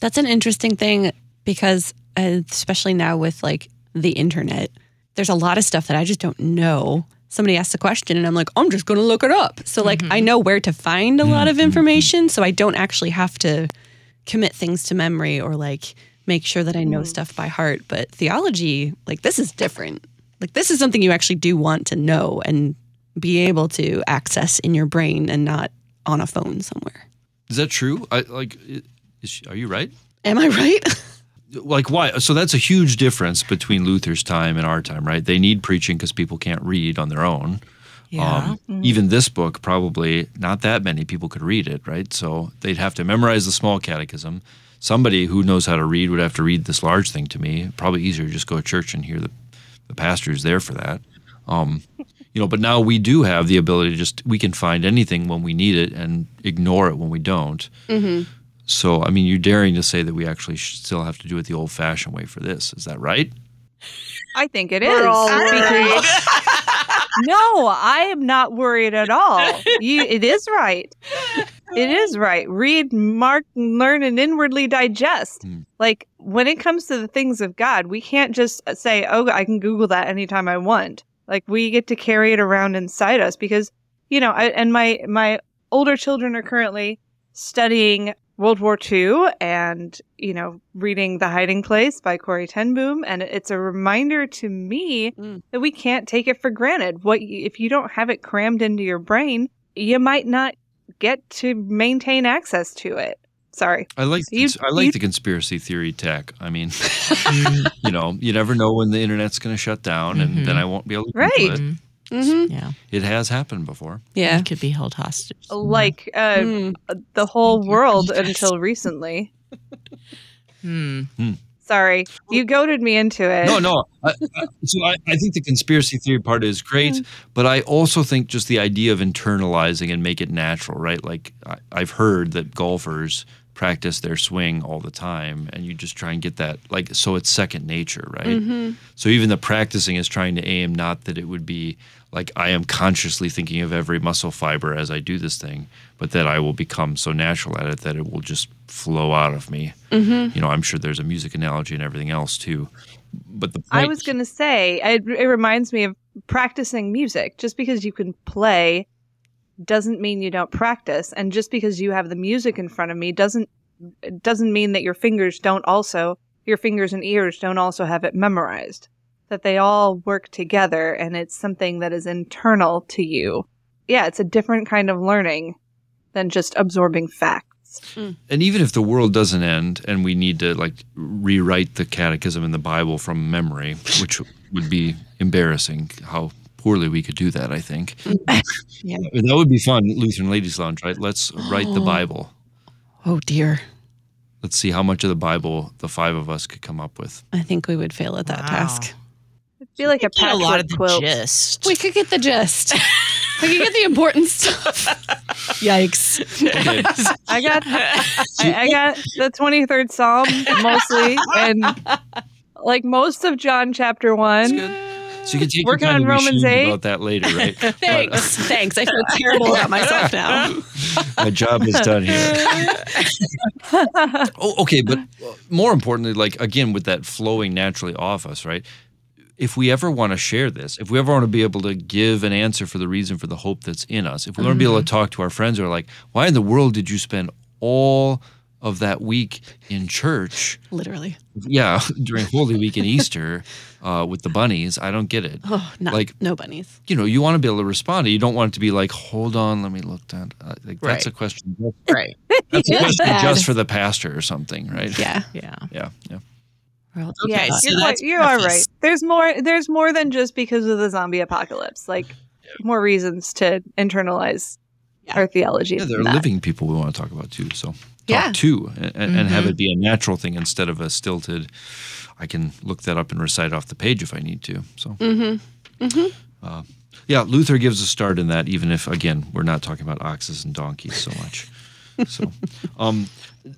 That's an interesting thing because uh, especially now with like the internet, there's a lot of stuff that I just don't know. Somebody asks a question and I'm like, I'm just going to look it up. So like mm-hmm. I know where to find a mm-hmm. lot of information, so I don't actually have to commit things to memory or like make sure that I know stuff by heart. But theology, like this is different. Like this is something you actually do want to know and be able to access in your brain and not on a phone somewhere. Is that true? I, like, is, are you right? Am I right? Like why? So that's a huge difference between Luther's time and our time, right? They need preaching because people can't read on their own. Yeah. Um, mm. Even this book, probably not that many people could read it, right? So they'd have to memorize the Small Catechism. Somebody who knows how to read would have to read this large thing to me. Probably easier to just go to church and hear the, the pastor's there for that. Um, you know, but now we do have the ability to just, we can find anything when we need it and ignore it when we don't. Mm-hmm. So, I mean, you're daring to say that we actually still have to do it the old-fashioned way for this. Is that right? I think it is. We're all right. No, I am not worried at all. You, it is right. It is right. Read, mark, learn, and inwardly digest. Mm. Like, when it comes to the things of God, we can't just say, oh, I can Google that anytime I want. Like, we get to carry it around inside us because, you know, I, and my, my older children are currently studying World War Two and, you know, reading The Hiding Place by Corrie Ten Boom. And it's a reminder to me mm. that we can't take it for granted. What if you don't have it crammed into your brain, you might not get to maintain access to it. Sorry. I like you, the, I like you, the conspiracy theory tech. I mean, you know, you never know when the internet's going to shut down mm-hmm. and then I won't be able to do right. it. Mm-hmm. Mm-hmm. Yeah, it has happened before. Yeah, you could be held hostage. Like uh, mm. the whole world until recently. mm. Mm. Sorry, you goaded me into it. No, no. I, I, so I, I think the conspiracy theory part is great, mm. but I also think just the idea of internalizing and make it natural, right? Like I, I've heard that golfers practice their swing all the time, and you just try and get that, like, so it's second nature, right? Mm-hmm. So even the practicing is trying to aim, not that it would be like I am consciously thinking of every muscle fiber as I do this thing, but that I will become so natural at it that it will just flow out of me. Mm-hmm. You know, I'm sure there's a music analogy and everything else too. But the point I was going to say, it, it reminds me of practicing music. Just because you can play doesn't mean you don't practice, and just because you have the music in front of me doesn't doesn't mean that your fingers don't also your fingers and ears don't also have it memorized, that they all work together and it's something that is internal to you. Yeah, it's a different kind of learning than just absorbing facts. Mm. And even if the world doesn't end and we need to like rewrite the catechism and the Bible from memory, which would be embarrassing how poorly we could do that, I think. Yeah. That would be fun, Lutheran Ladies Lounge, right? Let's write oh. the Bible. Oh, dear. Let's see how much of the Bible the five of us could come up with. I think we would fail at that wow. task. It'd be like we a pack a lot of the quilt. Gist. We could get the gist. We could get the important stuff. Yikes. Okay. I got I, I got the twenty-third Psalm mostly, and like most of John chapter one. That's good. So you can take working on Romans eight about that later, right? Thanks, but, uh, thanks. I feel terrible about myself now. My job is done here. oh, okay, but more importantly, like again, with that flowing naturally off us, right? If we ever want to share this, if we ever want to be able to give an answer for the reason for the hope that's in us, if we mm-hmm. want to be able to talk to our friends who are like, "Why in the world did you spend all of that week in church?" Literally. Yeah, during Holy Week and Easter uh, with the bunnies. I don't get it. Oh, no, like, no bunnies. You know, you want to be able to respond. You don't want it to be like, hold on, let me look down. Uh, like, right. That's a question. Right. That's a question just for the pastor or something, right? Yeah. Yeah. Yeah. Yeah. Well, okay. Yeah, so you're, you are right. There's more, there's more than just because of the zombie apocalypse. Like, yeah. more reasons to internalize yeah. our theology. Yeah, there are that. living people we want to talk about too, so. Yeah. Too, and, mm-hmm. and have it be a natural thing instead of a stilted, I can look that up and recite off the page if I need to. So, mm-hmm. Mm-hmm. Uh, yeah, Luther gives a start in that, even if, again, we're not talking about oxes and donkeys so much. So, um,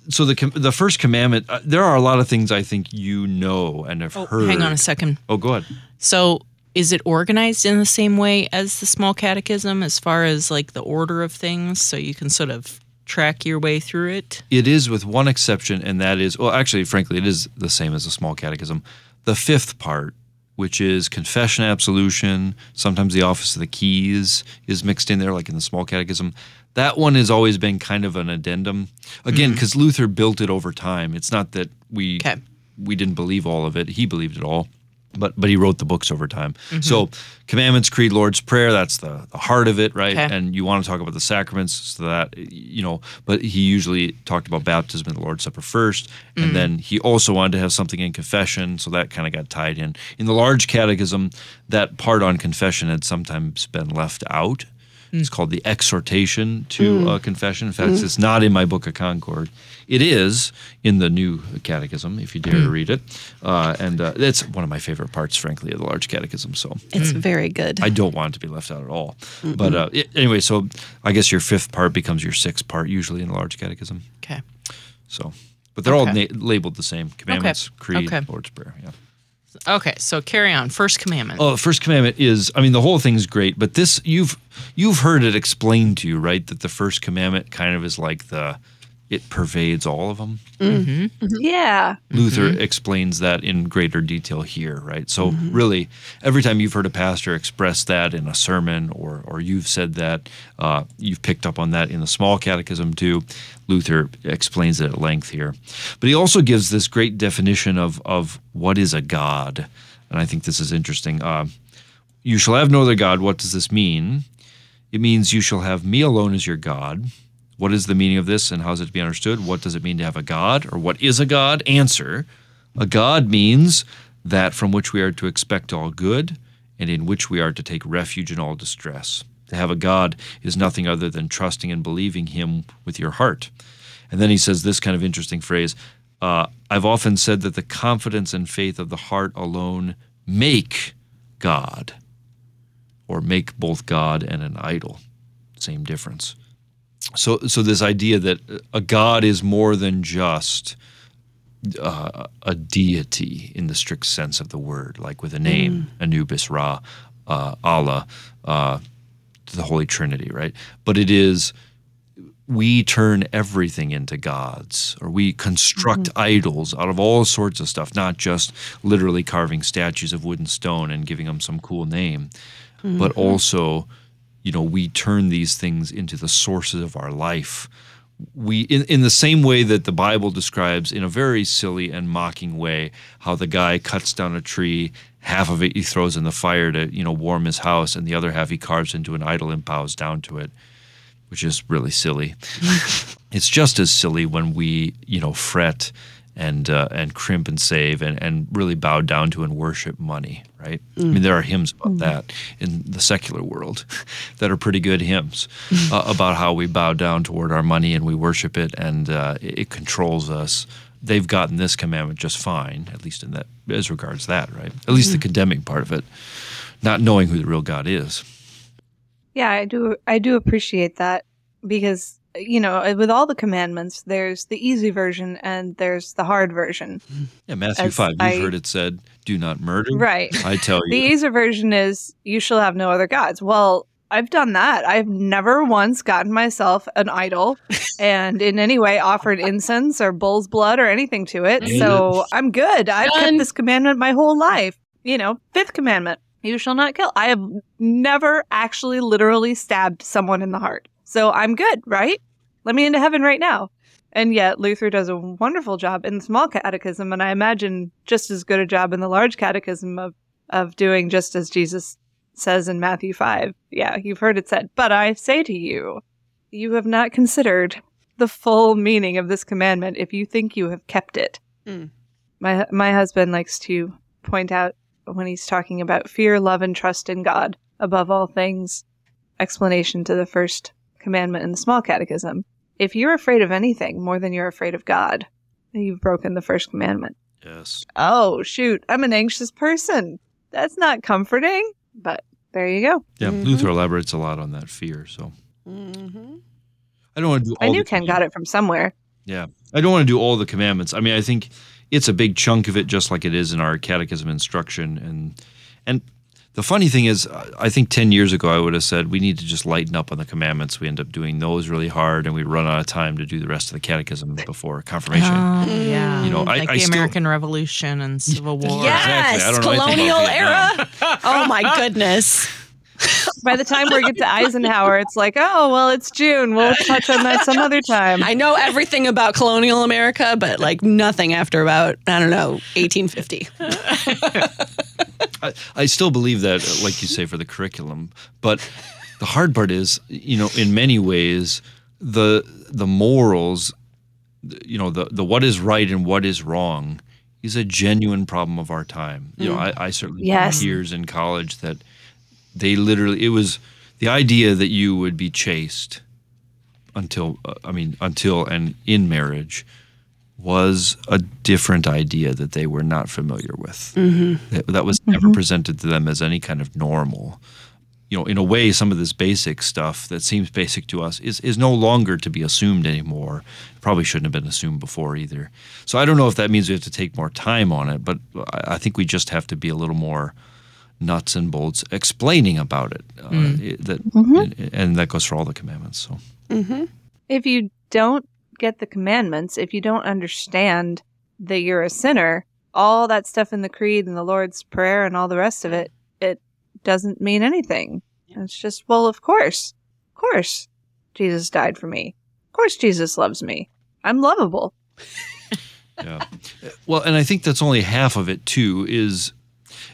so the the first commandment. Uh, there are a lot of things I think you know and have oh, heard. Hang on a second. Oh, go ahead. So, is it organized in the same way as the Small Catechism, as far as like the order of things, so you can sort of track your way through it? It is, with one exception, and that is, well, actually, frankly, it is the same as the Small Catechism. The fifth part, which is confession, absolution, sometimes the office of the keys is mixed in there, like in the Small Catechism. That one has always been kind of an addendum. Again, because mm-hmm. Luther built it over time. It's not that we okay. we didn't believe all of it. He believed it all, but but he wrote the books over time. Mm-hmm. So commandments, creed, Lord's Prayer, that's the, the heart of it, right? Okay. And you want to talk about the sacraments, so that, you know, but he usually talked about baptism and the Lord's Supper first, and mm-hmm. then he also wanted to have something in confession, so that kind of got tied in. In the Large Catechism, that part on confession had sometimes been left out. It's called the exhortation to mm. uh, confession. In fact, mm. it's not in my Book of Concord. It is in the New Catechism, if you dare mm. to read it. Uh, and uh, it's one of my favorite parts, frankly, of the Large Catechism. So it's very good. I don't want it to be left out at all. Mm-mm. But uh, it, anyway, so I guess your fifth part becomes your sixth part, usually in the Large Catechism. Okay. So, but they're okay. all na- labeled the same: commandments, okay. creed, okay. Lord's Prayer. Yeah. Okay, so carry on. First commandment. Oh, first commandment is, I mean, the whole thing's great, but this, you've you've heard it explained to you, right, that the first commandment kind of is like the, it pervades all of them? Mm-hmm. Mm-hmm. Yeah. Luther mm-hmm. explains that in greater detail here, right? So mm-hmm. really, every time you've heard a pastor express that in a sermon, or or you've said that, uh, you've picked up on that in the Small Catechism too. Luther explains it at length here. But he also gives this great definition of of what is a god. And I think this is interesting. Uh, you shall have no other god. What does this mean? It means you shall have me alone as your god. What is the meaning of this, and how is it to be understood? What does it mean to have a god, or what is a god? Answer: a god means that from which we are to expect all good, and in which we are to take refuge in all distress. To have a god is nothing other than trusting and believing him with your heart. And then he says this kind of interesting phrase, uh, I've often said that the confidence and faith of the heart alone make God, or make both God and an idol. Same difference. So so this idea that a god is more than just uh, a deity in the strict sense of the word, like with a name, mm. Anubis, Ra, uh, Allah, uh, the Holy Trinity, right? But it is, we turn everything into gods, or we construct mm-hmm. idols out of all sorts of stuff, not just literally carving statues of wood and stone and giving them some cool name, mm-hmm. but also, you know, we turn these things into the sources of our life. We, in, in the same way that the Bible describes in a very silly and mocking way how the guy cuts down a tree, half of it he throws in the fire to, you know, warm his house, and the other half he carves into an idol and bows down to it, which is really silly. It's just as silly when we, you know, fret and uh, and crimp and save and, and really bow down to and worship money, right? Mm. I mean, there are hymns about mm. that in the secular world that are pretty good hymns uh, about how we bow down toward our money and we worship it, and uh, it controls us. They've gotten this commandment just fine, at least in that, as regards that, right? At least mm. the condemning part of it, not knowing who the real God is. Yeah, I do. I do appreciate that, because, you know, with all the commandments, there's the easy version and there's the hard version. Yeah, Matthew As five, you've I, heard it said, do not murder. Right. I tell you. The easy version is, you shall have no other gods. Well, I've done that. I've never once gotten myself an idol and in any way offered incense or bull's blood or anything to it. So I'm good. I've Done. kept this commandment my whole life. You know, fifth commandment, you shall not kill. I have never actually literally stabbed someone in the heart. So I'm good, right? Let me into heaven right now. And yet Luther does a wonderful job in the Small Catechism, and I imagine just as good a job in the Large Catechism of, of doing just as Jesus says in Matthew five. Yeah, you've heard it said, but I say to you, you have not considered the full meaning of this commandment if you think you have kept it. Mm. My, my husband likes to point out, when he's talking about fear, love, and trust in God above all things, explanation to the first commandment in the Small Catechism. If you're afraid of anything more than you're afraid of God, you've broken the first commandment. Yes. Oh, shoot. I'm an anxious person. That's not comforting, but there you go. Yeah, mm-hmm. Luther elaborates a lot on that fear. So, mm-hmm. I don't want to do all I knew Ken got it from somewhere. Yeah. I don't want to do all the commandments. I mean, I think it's a big chunk of it, just like it is in our catechism instruction. And and the funny thing is, I think ten years ago I would have said we need to just lighten up on the commandments. We end up doing those really hard, and we run out of time to do the rest of the catechism before confirmation. Oh, yeah. You know, like I, the I American still, Revolution and Civil War. Yes, exactly. Colonial era. Oh, my goodness. By the time we get to Eisenhower, it's like, oh, well, it's June. We'll touch on that some other time. I know everything about colonial America, but like nothing after about, I don't know, eighteen fifty. I, I still believe that, like you say, for the curriculum. But the hard part is, you know, in many ways, the the morals, you know, the, the what is right and what is wrong is a genuine problem of our time. You mm. know, I, I certainly yes. had years in college that they literally, it was the idea that you would be chaste until, uh, I mean, until and in marriage was a different idea that they were not familiar with. Mm-hmm. That, that was never mm-hmm. presented to them as any kind of normal. You know, in a way, some of this basic stuff that seems basic to us is, is no longer to be assumed anymore. It probably shouldn't have been assumed before either. So I don't know if that means we have to take more time on it, but I, I think we just have to be a little more nuts and bolts explaining about it, uh, mm. it that mm-hmm. and that goes for all the commandments. So mm-hmm. if you don't get the commandments, if you don't understand that you're a sinner, all that stuff in the creed and the Lord's Prayer and all the rest of it, it doesn't mean anything. Yeah. It's just, well, of course, of course Jesus died for me. Of course Jesus loves me. I'm lovable. Yeah. Well, and I think that's only half of it too is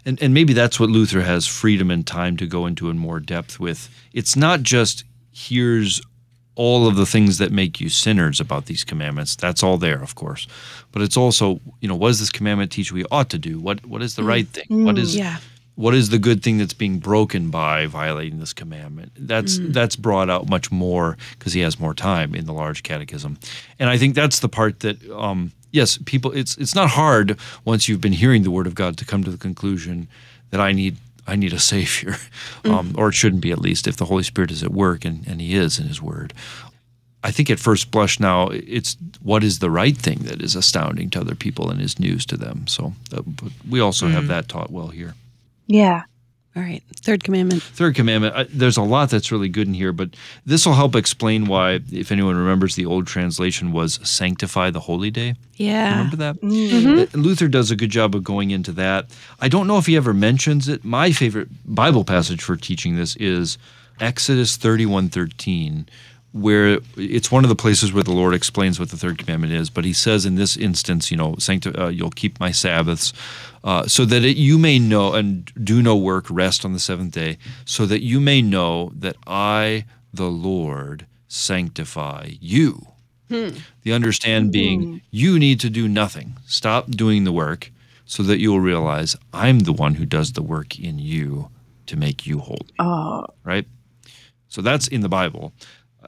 And, and maybe that's what Luther has freedom and time to go into in more depth with. It's not just here's all of the things that make you sinners about these commandments. That's all there, of course. But it's also, you know, what does this commandment teach we ought to do? What What is the right thing? Mm, what is yeah. what is the good thing that's being broken by violating this commandment? That's, mm. that's brought out much more because he has more time in the Large Catechism. And I think that's the part that um, – yes, people. It's it's not hard once you've been hearing the Word of God to come to the conclusion that I need I need a Savior, mm. um, or it shouldn't be at least if the Holy Spirit is at work and, and He is in His Word. I think at first blush now it's what is the right thing that is astounding to other people and is news to them. So uh, but we also mm. have that taught well here. Yeah. All right. Third commandment. Third commandment. I, there's a lot that's really good in here, but this will help explain why, if anyone remembers, the old translation was sanctify the holy day. Yeah. Remember that? Mm-hmm. Luther does a good job of going into that. I don't know if he ever mentions it. My favorite Bible passage for teaching this is Exodus thirty-one thirteen, where it's one of the places where the Lord explains what the third commandment is, but he says in this instance, you know, sancti- uh, you'll keep my Sabbaths uh, so that it, you may know and do no work, rest on the seventh day, so that you may know that I, the Lord, sanctify you. Hmm. The understand being hmm. you need to do nothing. Stop doing the work so that you will realize I'm the one who does the work in you to make you holy. Oh. Right? So that's in the Bible.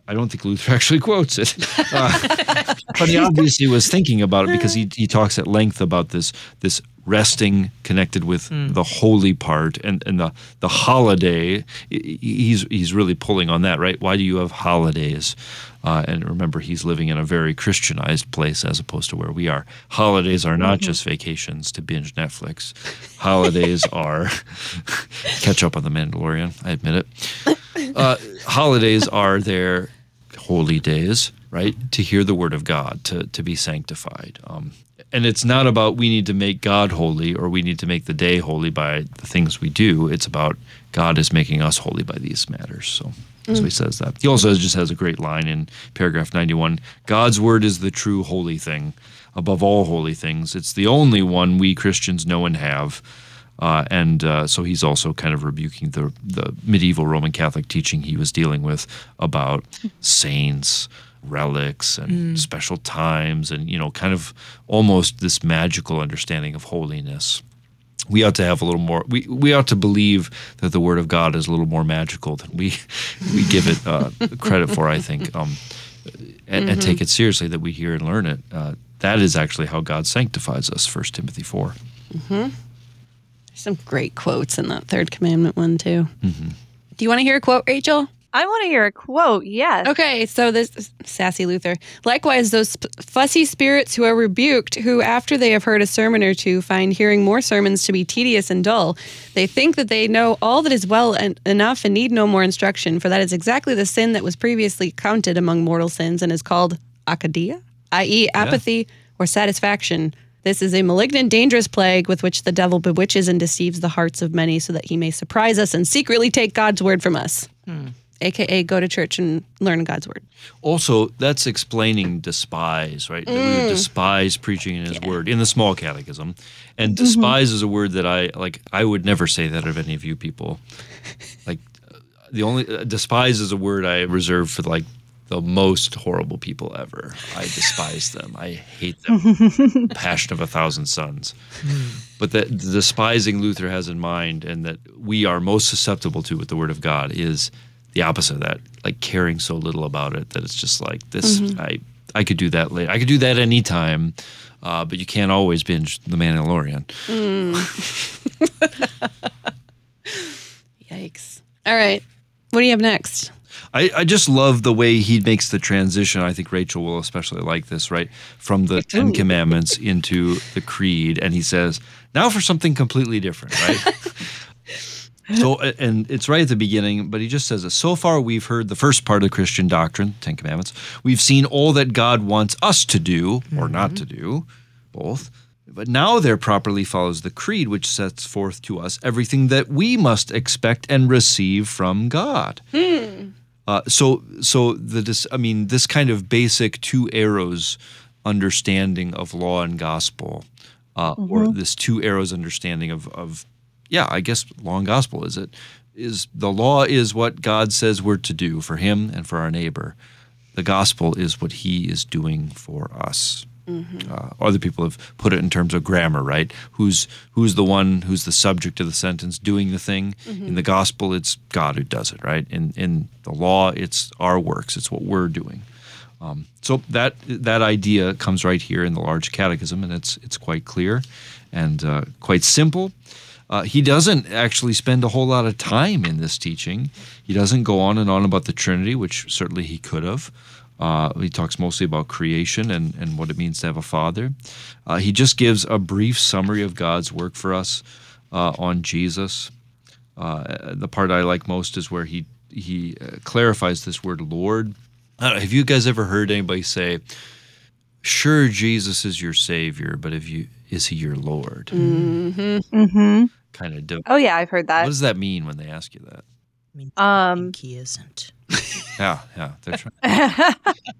I don't think Luther actually quotes it, uh, but he obviously was thinking about it because he he talks at length about this this resting connected with mm. the holy part and, and the, the holiday. He's he's really pulling on that, right? Why do you have holidays? Uh, and remember, he's living in a very Christianized place as opposed to where we are. Holidays are not mm-hmm. just vacations to binge Netflix. Holidays are catch up on The Mandalorian. I admit it. Uh, holidays are there. Holy days, right? To hear the word of God, to to be sanctified. Um, and it's not about we need to make God holy or we need to make the day holy by the things we do. It's about God is making us holy by these matters. So, mm. so he says that. He also just has a great line in paragraph ninety-one. God's word is the true holy thing above all holy things. It's the only one we Christians know and have. Uh, and uh, so he's also kind of rebuking the the medieval Roman Catholic teaching he was dealing with about saints, relics, and mm. special times, and you know, kind of almost this magical understanding of holiness. We ought to have a little more. We we ought to believe that the Word of God is a little more magical than we we give it uh, credit for. I think, um, and, mm-hmm. and take it seriously that we hear and learn it. Uh, that is actually how God sanctifies us. First Timothy four. Mm-hmm. Some great quotes in that third commandment one, too. Mm-hmm. Do you want to hear a quote, Rachel? I want to hear a quote, yes. Okay, so this, sassy Luther. Likewise, those sp- fussy spirits who are rebuked, who after they have heard a sermon or two find hearing more sermons to be tedious and dull, they think that they know all that is well and enough and need no more instruction, for that is exactly the sin that was previously counted among mortal sins and is called akadia, that is apathy yeah. or satisfaction. This is a malignant, dangerous plague with which the devil bewitches and deceives the hearts of many so that he may surprise us and secretly take God's word from us. Hmm. A K A go to church and learn God's word. Also, that's explaining despise, right? Mm. That we would despise preaching in his yeah. word in the Small Catechism. And despise mm-hmm. is a word that I, like, I would never say that of any of you people. Like, the only, uh, despise is a word I reserve for, like, the most horrible people ever. I despise them. I hate them. Passion of a thousand suns. Mm. But that the despising Luther has in mind and that we are most susceptible to with the word of God is the opposite of that, like caring so little about it that it's just like this, mm-hmm. I I could do that later. I could do that anytime, uh, but you can't always binge The Mandalorian. Mm. Yikes. All right. What do you have next? I, I just love the way he makes the transition. I think Rachel will especially like this, right? From the Ten Commandments into the Creed. And he says, now for something completely different, right? So, and it's right at the beginning, but he just says this. So far we've heard the first part of Christian doctrine, Ten Commandments. We've seen all that God wants us to do or mm-hmm. not to do, both. But now there properly follows the Creed, which sets forth to us everything that we must expect and receive from God. Hmm. Uh, so, so the I mean, this kind of basic two arrows understanding of law and gospel, uh, mm-hmm. or this two arrows understanding of, of, yeah, I guess law and gospel is it is the law is what God says we're to do for Him and for our neighbor. The gospel is what He is doing for us. Mm-hmm. Uh, other people have put it in terms of grammar, right? Who's who's the one who's the subject of the sentence doing the thing? Mm-hmm. In the gospel, it's God who does it, right? In in the law, it's our works, it's what we're doing. Um, so that that idea comes right here in the Large Catechism, and it's it's quite clear and uh, quite simple. Uh, he doesn't actually spend a whole lot of time in this teaching. He doesn't go on and on about the Trinity, which certainly he could have. Uh, he talks mostly about creation and, and what it means to have a father. Uh, he just gives a brief summary of God's work for us uh, on Jesus. Uh, the part I like most is where he he uh, clarifies this word Lord. I don't know, have you guys ever heard anybody say, "Sure, Jesus is your Savior, but if you is He your Lord?" Mm-hmm. Mm-hmm. Kind of dope. Oh yeah, I've heard that. What does that mean when they ask you that? I mean, um, I think He isn't. Yeah, yeah, they're trying.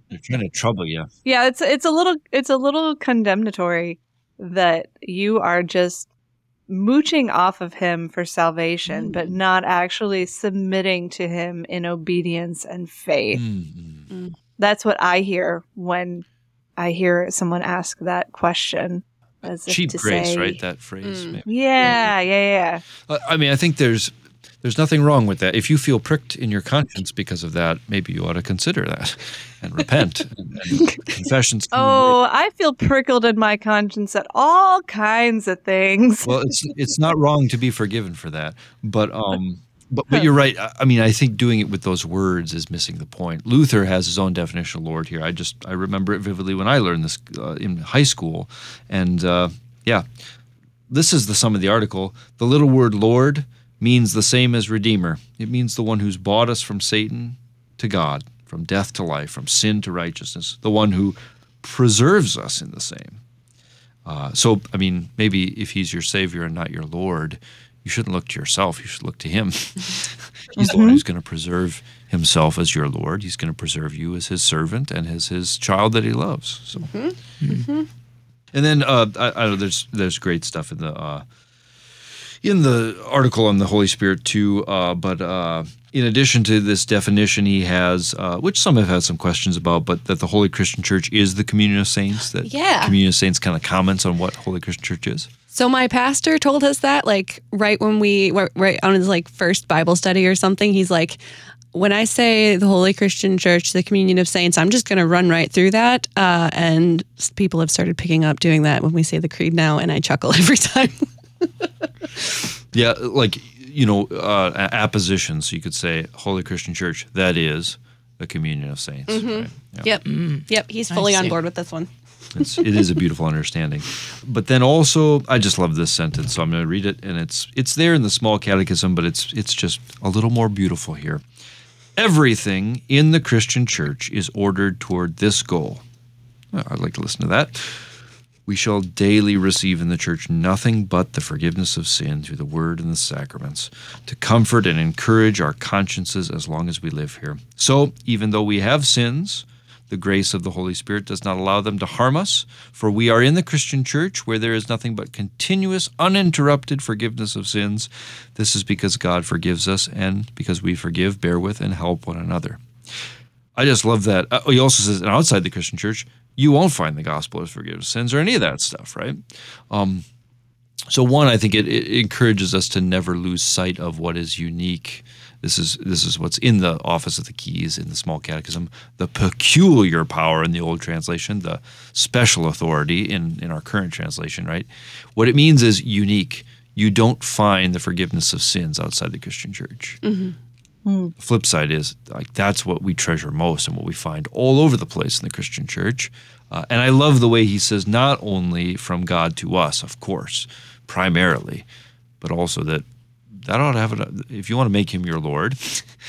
They're trying to trouble you. Yeah, it's it's a little it's a little condemnatory that you are just mooching off of Him for salvation, mm. but not actually submitting to Him in obedience and faith. Mm-hmm. Mm. That's what I hear when I hear someone ask that question. As cheap if to grace, say, right? That phrase. Mm. Maybe. Yeah, yeah, yeah. yeah. Uh, I mean, I think there's. There's nothing wrong with that. If you feel pricked in your conscience because of that, maybe you ought to consider that and repent. and, and confessions. Oh, I feel prickled in my conscience at all kinds of things. Well, it's it's not wrong to be forgiven for that, but um, but but you're right. I, I mean, I think doing it with those words is missing the point. Luther has his own definition of Lord here. I just I remember it vividly when I learned this uh, in high school, and uh, yeah, this is the sum of the article. The little word Lord means the same as Redeemer. It means the one who's bought us from Satan to God, from death to life, from sin to righteousness, the one who preserves us in the same. Uh, so, I mean, maybe if He's your Savior and not your Lord, you shouldn't look to yourself. You should look to Him. He's mm-hmm. the one who's going to preserve Himself as your Lord. He's going to preserve you as His servant and as His child that He loves. So, mm-hmm. Mm-hmm. And then uh, I, I know there's there's great stuff in the uh, in the article on the Holy Spirit, too, uh, but uh, in addition to this definition he has, uh, which some have had some questions about, but that the Holy Christian Church is the communion of saints, that yeah. communion of saints kind of comments on what Holy Christian Church is. So my pastor told us that, like, right when we, right on his, like, first Bible study or something, he's like, when I say the Holy Christian Church, the communion of saints, I'm just going to run right through that. Uh, and people have started picking up doing that when we say the Creed now, and I chuckle every time. Yeah, like you know, uh, appositions, you could say, Holy Christian Church, that is the communion of saints. Mm-hmm. Right? Yeah. Yep. Mm. Yep. He's fully on board with this one. It's, it is a beautiful understanding. But then also, I just love this sentence, so I'm going to read it, and it's it's there in the Small Catechism, but it's it's just a little more beautiful here. Everything in the Christian church is ordered toward this goal. Well, I'd like to listen to that. We shall daily receive in the church nothing but the forgiveness of sin through the word and the sacraments, to comfort and encourage our consciences as long as we live here. So, even though we have sins, the grace of the Holy Spirit does not allow them to harm us, for we are in the Christian church where there is nothing but continuous, uninterrupted forgiveness of sins. This is because God forgives us and because we forgive, bear with, and help one another. I just love that. Uh, he also says, and outside the Christian church, you won't find the gospel of forgiveness of sins or any of that stuff, right? Um, so one, I think it, it encourages us to never lose sight of what is unique. This is this is what's in the Office of the Keys in the Small Catechism, the peculiar power in the old translation, the special authority in, in our current translation, right? What it means is unique. You don't find the forgiveness of sins outside the Christian church. Mm-hmm. Mm. The flip side is like that's what we treasure most and what we find all over the place in the Christian church. Uh, and I love the way he says not only from God to us, of course, primarily, but also that that ought to have an, if you want to make him your Lord,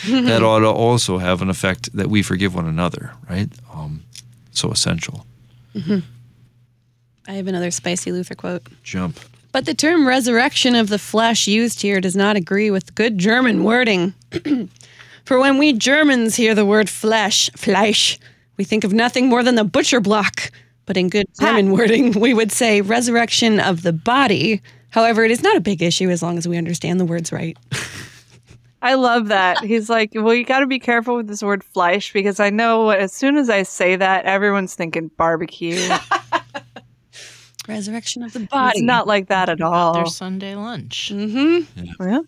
that ought to also have an effect that we forgive one another, right? Um, so essential. Mm-hmm. I have another spicy Luther quote. Jump. But the term resurrection of the flesh used here does not agree with good German wording. For when we Germans hear the word flesh, Fleisch, we think of nothing more than the butcher block. But in good German ah. wording, we would say resurrection of the body. However, it is not a big issue as long as we understand the words right. I love that. He's like, well, you got to be careful with this word Fleisch, because I know as soon as I say that, everyone's thinking barbecue. Resurrection of the body. It's not like that at all. Their Sunday lunch. Mm-hmm. Yeah. Yeah.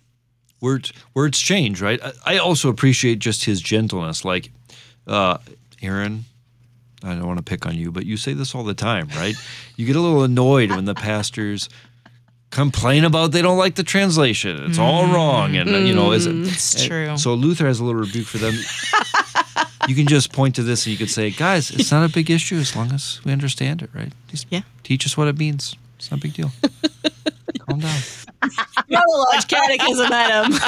Words, words change, right? I, I also appreciate just his gentleness. Like, uh, Erin, I don't want to pick on you, but you say this all the time, right? You get a little annoyed when the pastors complain about they don't like the translation. It's mm. all wrong. And, mm. you know, is it? It's and, true. So Luther has a little rebuke for them. You can just point to this and you could say, guys, it's not a big issue as long as we understand it, right? Just yeah. teach us what it means. It's not a big deal. Calm down. Not a large catechism, Adam.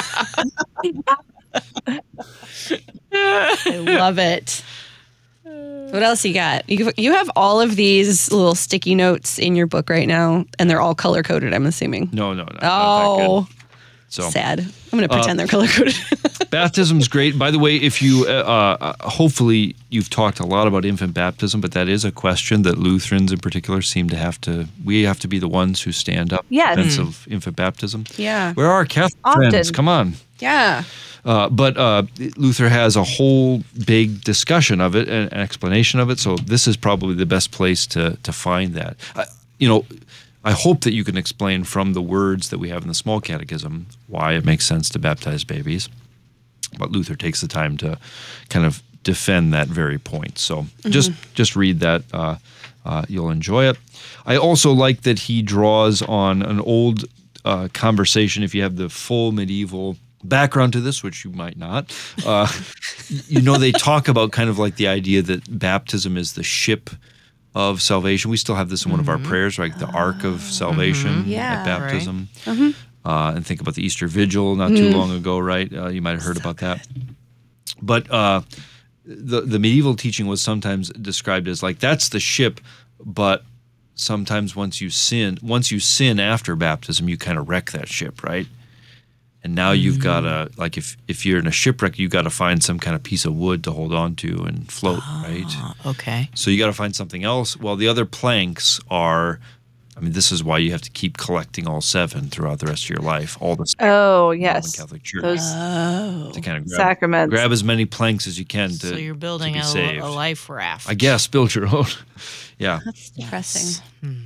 I love it. What else you got? You you have all of these little sticky notes in your book right now, and they're all color coded. I'm assuming. No, no, no. Oh, so sad. I'm gonna pretend uh, they're color coded. Baptism's great. By the way, if you uh, uh, hopefully you've talked a lot about infant baptism, but that is a question that Lutherans in particular seem to have to. We have to be the ones who stand up yes. in defense of infant baptism. Yeah, where are our Catholic Often. friends? Come on. Yeah. Uh, but uh, Luther has a whole big discussion of it and an explanation of it, so this is probably the best place to to find that. I, you know, I hope that you can explain from the words that we have in the Small Catechism why it makes sense to baptize babies, but Luther takes the time to kind of defend that very point. So mm-hmm. just just read that. Uh, uh, you'll enjoy it. I also like that he draws on an old uh, conversation, if you have the full medieval background to this, which you might not, uh, you know, they talk about kind of like the idea that baptism is the ship of salvation. We still have this in one mm-hmm. of our prayers, like the ark of salvation mm-hmm. yeah, at baptism. Right. Mm-hmm. Uh, and think about the Easter Vigil not too mm. long ago, right? Uh, you might have heard so about good. that. But uh, the the medieval teaching was sometimes described as like, that's the ship, but sometimes once you sin, once you sin after baptism, you kind of wreck that ship, right? And now you've got to, like, if, if you're in a shipwreck, you've got to find some kind of piece of wood to hold on to and float, oh, right? Okay. So you got to find something else. Well, the other planks are, I mean, this is why you have to keep collecting all seven throughout the rest of your life. All the oh yes, Catholic Church. Those oh, to kind of grab, sacraments. Grab as many planks as you can to. So you're building to be a, saved. a life raft. I guess build your own. yeah. That's depressing. Yes. Hmm.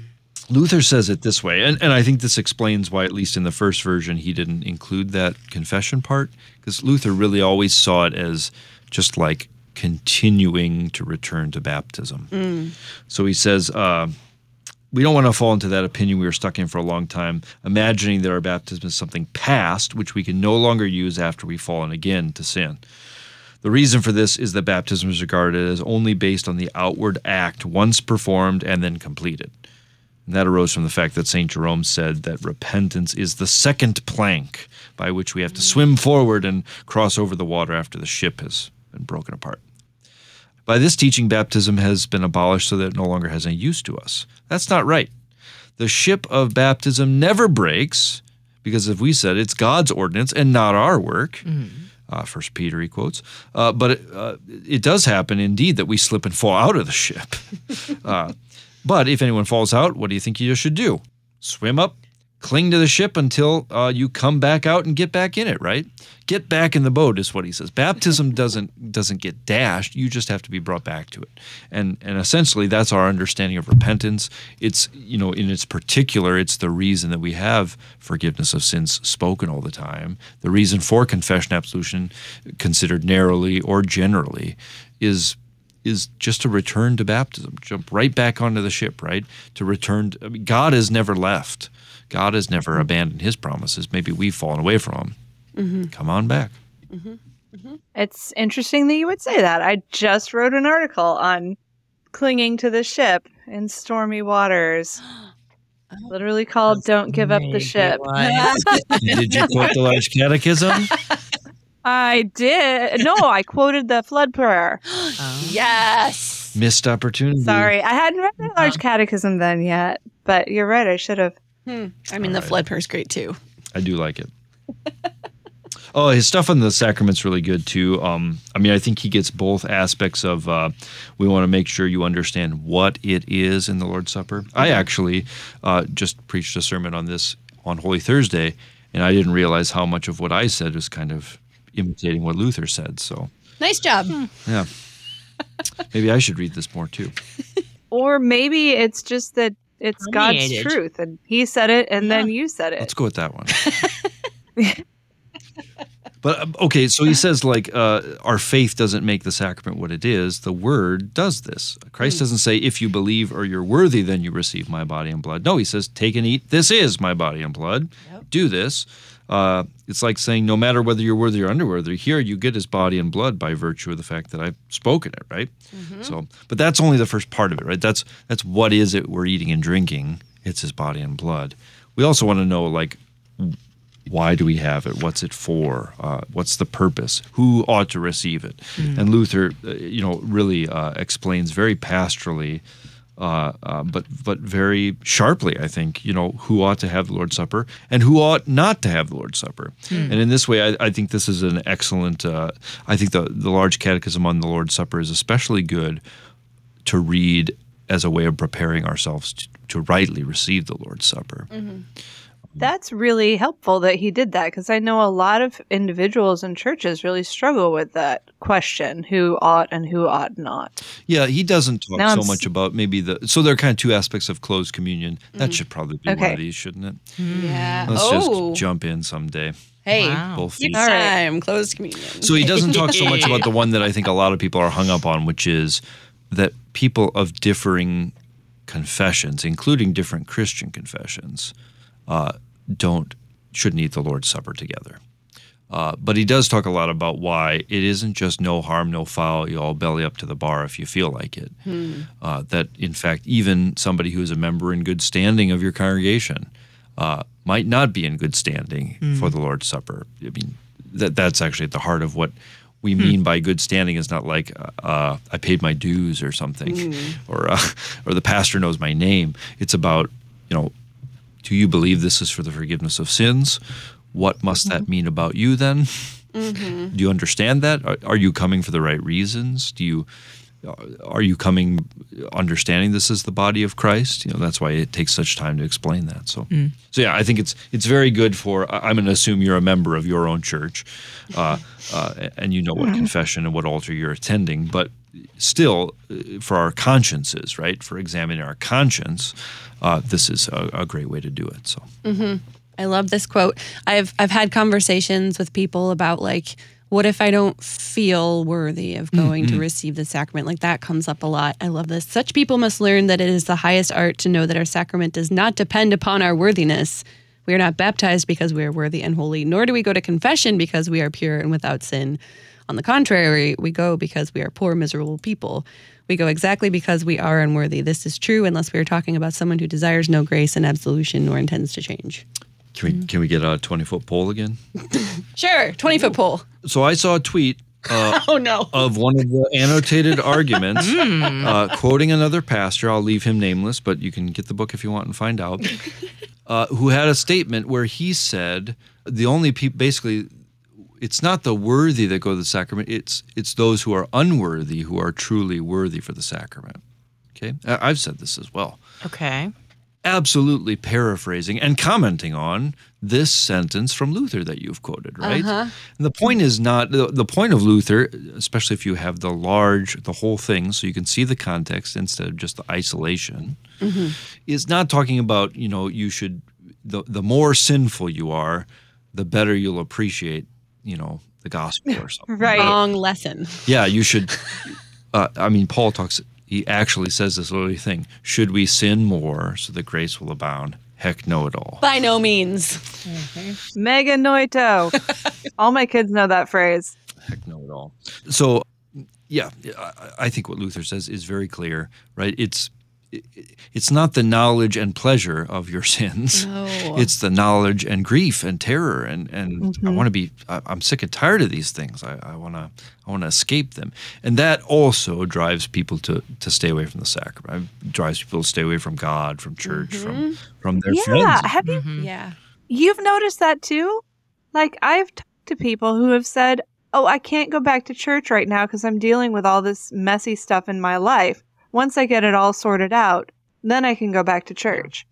Luther says it this way, and, and I think this explains why, at least in the first version, he didn't include that confession part, because Luther really always saw it as just like continuing to return to baptism. Mm. So he says, uh, we don't want to fall into that opinion we were stuck in for a long time, imagining that our baptism is something past, which we can no longer use after we've fallen again to sin. The reason for this is that baptism is regarded as only based on the outward act once performed and then completed. And that arose from the fact that Saint Jerome said that repentance is the second plank by which we have to swim forward and cross over the water after the ship has been broken apart. By this teaching, baptism has been abolished so that it no longer has any use to us. That's not right. The ship of baptism never breaks, because as we said, it's God's ordinance and not our work. Mm-hmm. Uh, First Peter, he quotes. Uh, but it, uh, it does happen, indeed, that we slip and fall out of the ship. uh, but if anyone falls out, what do you think you should do? Swim up, cling to the ship until uh, you come back out and get back in it, right? Get back in the boat is what he says. Baptism doesn't doesn't get dashed. You just have to be brought back to it. And and essentially, that's our understanding of repentance. It's, you know, in its particular, it's the reason that we have forgiveness of sins spoken all the time. The reason for confession, absolution, considered narrowly or generally, is is just to return to baptism. Jump right back onto the ship, right? To return to, I mean, God has never left. God has never abandoned his promises. Maybe we've fallen away from them. Mm-hmm. Come on back. Mm-hmm. Mm-hmm. It's interesting that you would say that. I just wrote an article on clinging to the ship in stormy waters. Literally called Don't Give Up the Ship. Did you quote the Large Catechism? I did. No, I quoted the flood prayer. Oh. Yes. Missed opportunity. Sorry. I hadn't read the Large Catechism then yet, but you're right. I should have. Hmm. I mean, All the right. Flood prayer is great, too. I do like it. Oh, his stuff on the sacrament's really good, too. Um, I mean, I think he gets both aspects of uh, we want to make sure you understand what it is in the Lord's Supper. Mm-hmm. I actually uh, just preached a sermon on this on Holy Thursday, and I didn't realize how much of what I said was kind of imitating what Luther said. So nice job. Hmm. Yeah. Maybe I should read this more, too. Or maybe it's just that it's God's truth, and he said it, and yeah. then you said it. Let's go with that one. But, okay, so he says, like, uh, our faith doesn't make the sacrament what it is. The word does this. Christ mm. doesn't say, if you believe or you're worthy, then you receive my body and blood. No, he says, take and eat. This is my body and blood. Yep. Do this. Uh, it's like saying, no matter whether you're worthy or underworthy, here you get his body and blood by virtue of the fact that I've spoken it, right? Mm-hmm. So, but that's only the first part of it, right? That's that's what is it we're eating and drinking? It's his body and blood. We also want to know, like, why do we have it? What's it for? Uh, what's the purpose? Who ought to receive it? Mm-hmm. And Luther, uh, you know, really uh, explains very pastorally. Uh, uh, but but very sharply, I think, you know, who ought to have the Lord's Supper and who ought not to have the Lord's Supper. Mm. And in this way, I, I think this is an excellent, uh, I think the, the Large Catechism on the Lord's Supper is especially good to read as a way of preparing ourselves to, to rightly receive the Lord's Supper. Mm-hmm. That's really helpful that he did that, because I know a lot of individuals and churches really struggle with that question, who ought and who ought not. Yeah, he doesn't talk now so I'm... much about maybe the – so there are kind of two aspects of closed communion. Mm-hmm. That should probably be okay. One of these, shouldn't it? Yeah. Let's oh. just jump in someday. Hey, wow. All right. Closed communion. So he doesn't talk so much about the one that I think a lot of people are hung up on, which is that people of differing confessions, including different Christian confessions – Uh, don't shouldn't eat the Lord's Supper together. Uh, but he does talk a lot about why it isn't just no harm, no foul, you all belly up to the bar if you feel like it. Hmm. Uh, that, in fact, even somebody who is a member in good standing of your congregation uh, might not be in good standing hmm. for the Lord's Supper. I mean, that that's actually at the heart of what we mean hmm. by good standing is not like uh, I paid my dues or something hmm. or, uh, or the pastor knows my name. It's about, you know, do you believe this is for the forgiveness of sins? What must mm-hmm. that mean about you then? Mm-hmm. Do you understand that? Are, are you coming for the right reasons? Do you are you coming understanding this is the body of Christ? You know, that's why it takes such time to explain that. So, mm. so yeah, I think it's it's very good for. I'm going to assume you're a member of your own church, uh, uh, and you know what mm. confession and what altar you're attending, but. Still, for our consciences, right? For examining our conscience, uh, this is a, a great way to do it. So, mm-hmm. I love this quote. I've I've had conversations with people about like what if I don't feel worthy of going mm-hmm. to receive the sacrament? Like, that comes up a lot. I love this. Such people must learn that it is the highest art to know that our sacrament does not depend upon our worthiness. We are not baptized because we are worthy and holy, nor do we go to confession because we are pure and without sin. On the contrary, we go because we are poor, miserable people. We go exactly because we are unworthy. This is true unless we are talking about someone who desires no grace and absolution nor intends to change. Can we, can we get our twenty-foot pole again? Sure, twenty-foot pole. So I saw a tweet uh, oh, no. of one of the annotated arguments, mm. uh, quoting another pastor. I'll leave him nameless, but you can get the book if you want and find out, uh, who had a statement where he said, the only people, basically, it's not the worthy that go to the sacrament, it's it's those who are unworthy who are truly worthy for the sacrament. Okay? I've said this as well. Okay. Absolutely paraphrasing and commenting on this sentence from Luther that you've quoted, right? Uh-huh. And the point is not, the, the point of Luther, especially if you have the large, the whole thing, so you can see the context instead of just the isolation, mm-hmm. is not talking about, you know, you should, the, the more sinful you are, the better you'll appreciate, you know, the gospel or something. Right. Wrong lesson. Yeah, you should, uh, I mean, Paul talks, he actually says this little thing, should we sin more so that grace will abound? Heck no at all. By no means. Mm-hmm. Mega noito. All my kids know that phrase. Heck no at all. So, yeah, I think what Luther says is very clear, right? It's it, it's not the knowledge and pleasure of your sins. No. It's the knowledge and grief and terror and, and mm-hmm. I want to be, I, I'm sick and tired of these things. I, I want to. I want to escape them. And that also drives people to, to stay away from the sacrament. It drives people to stay away from God, from church, mm-hmm. from, from their yeah. friends. Have you, mm-hmm. Yeah. You've noticed that too? Like, I've talked to people who have said, oh, I can't go back to church right now because I'm dealing with all this messy stuff in my life. Once I get it all sorted out, then I can go back to church.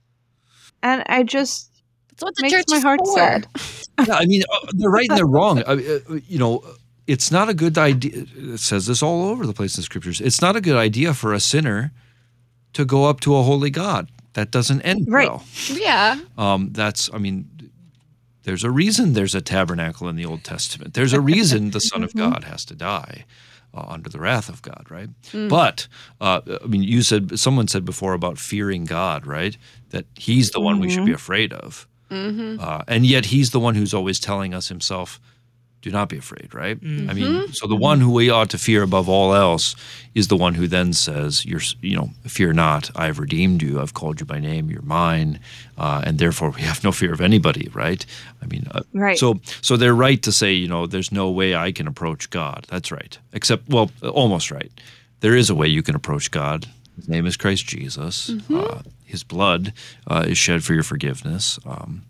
And I just, that's what the makes church my heart for. Sad. Yeah, I mean, they're right and they're wrong. I, you know, It's not a good idea, it says this all over the place in the scriptures, it's not a good idea for a sinner to go up to a holy God. That doesn't end right. well. Yeah. Um, that's, I mean, there's a reason there's a tabernacle in the Old Testament. There's a reason the Son of God has to die uh, under the wrath of God, right? Mm. But, uh, I mean, you said, someone said before about fearing God, right? That he's the one mm-hmm. we should be afraid of. Mm-hmm. Uh, and yet he's the one who's always telling us himself, do not be afraid, right? Mm-hmm. I mean, so the one who we ought to fear above all else is the one who then says, "You're, you know, fear not. I have redeemed you. I've called you by name. You're mine, uh, and therefore we have no fear of anybody," right? I mean, uh, right. So, so they're right to say, you know, there's no way I can approach God. That's right. Except, well, almost right. There is a way you can approach God. His name is Christ Jesus. Mm-hmm. Uh, his blood uh, is shed for your forgiveness. Um,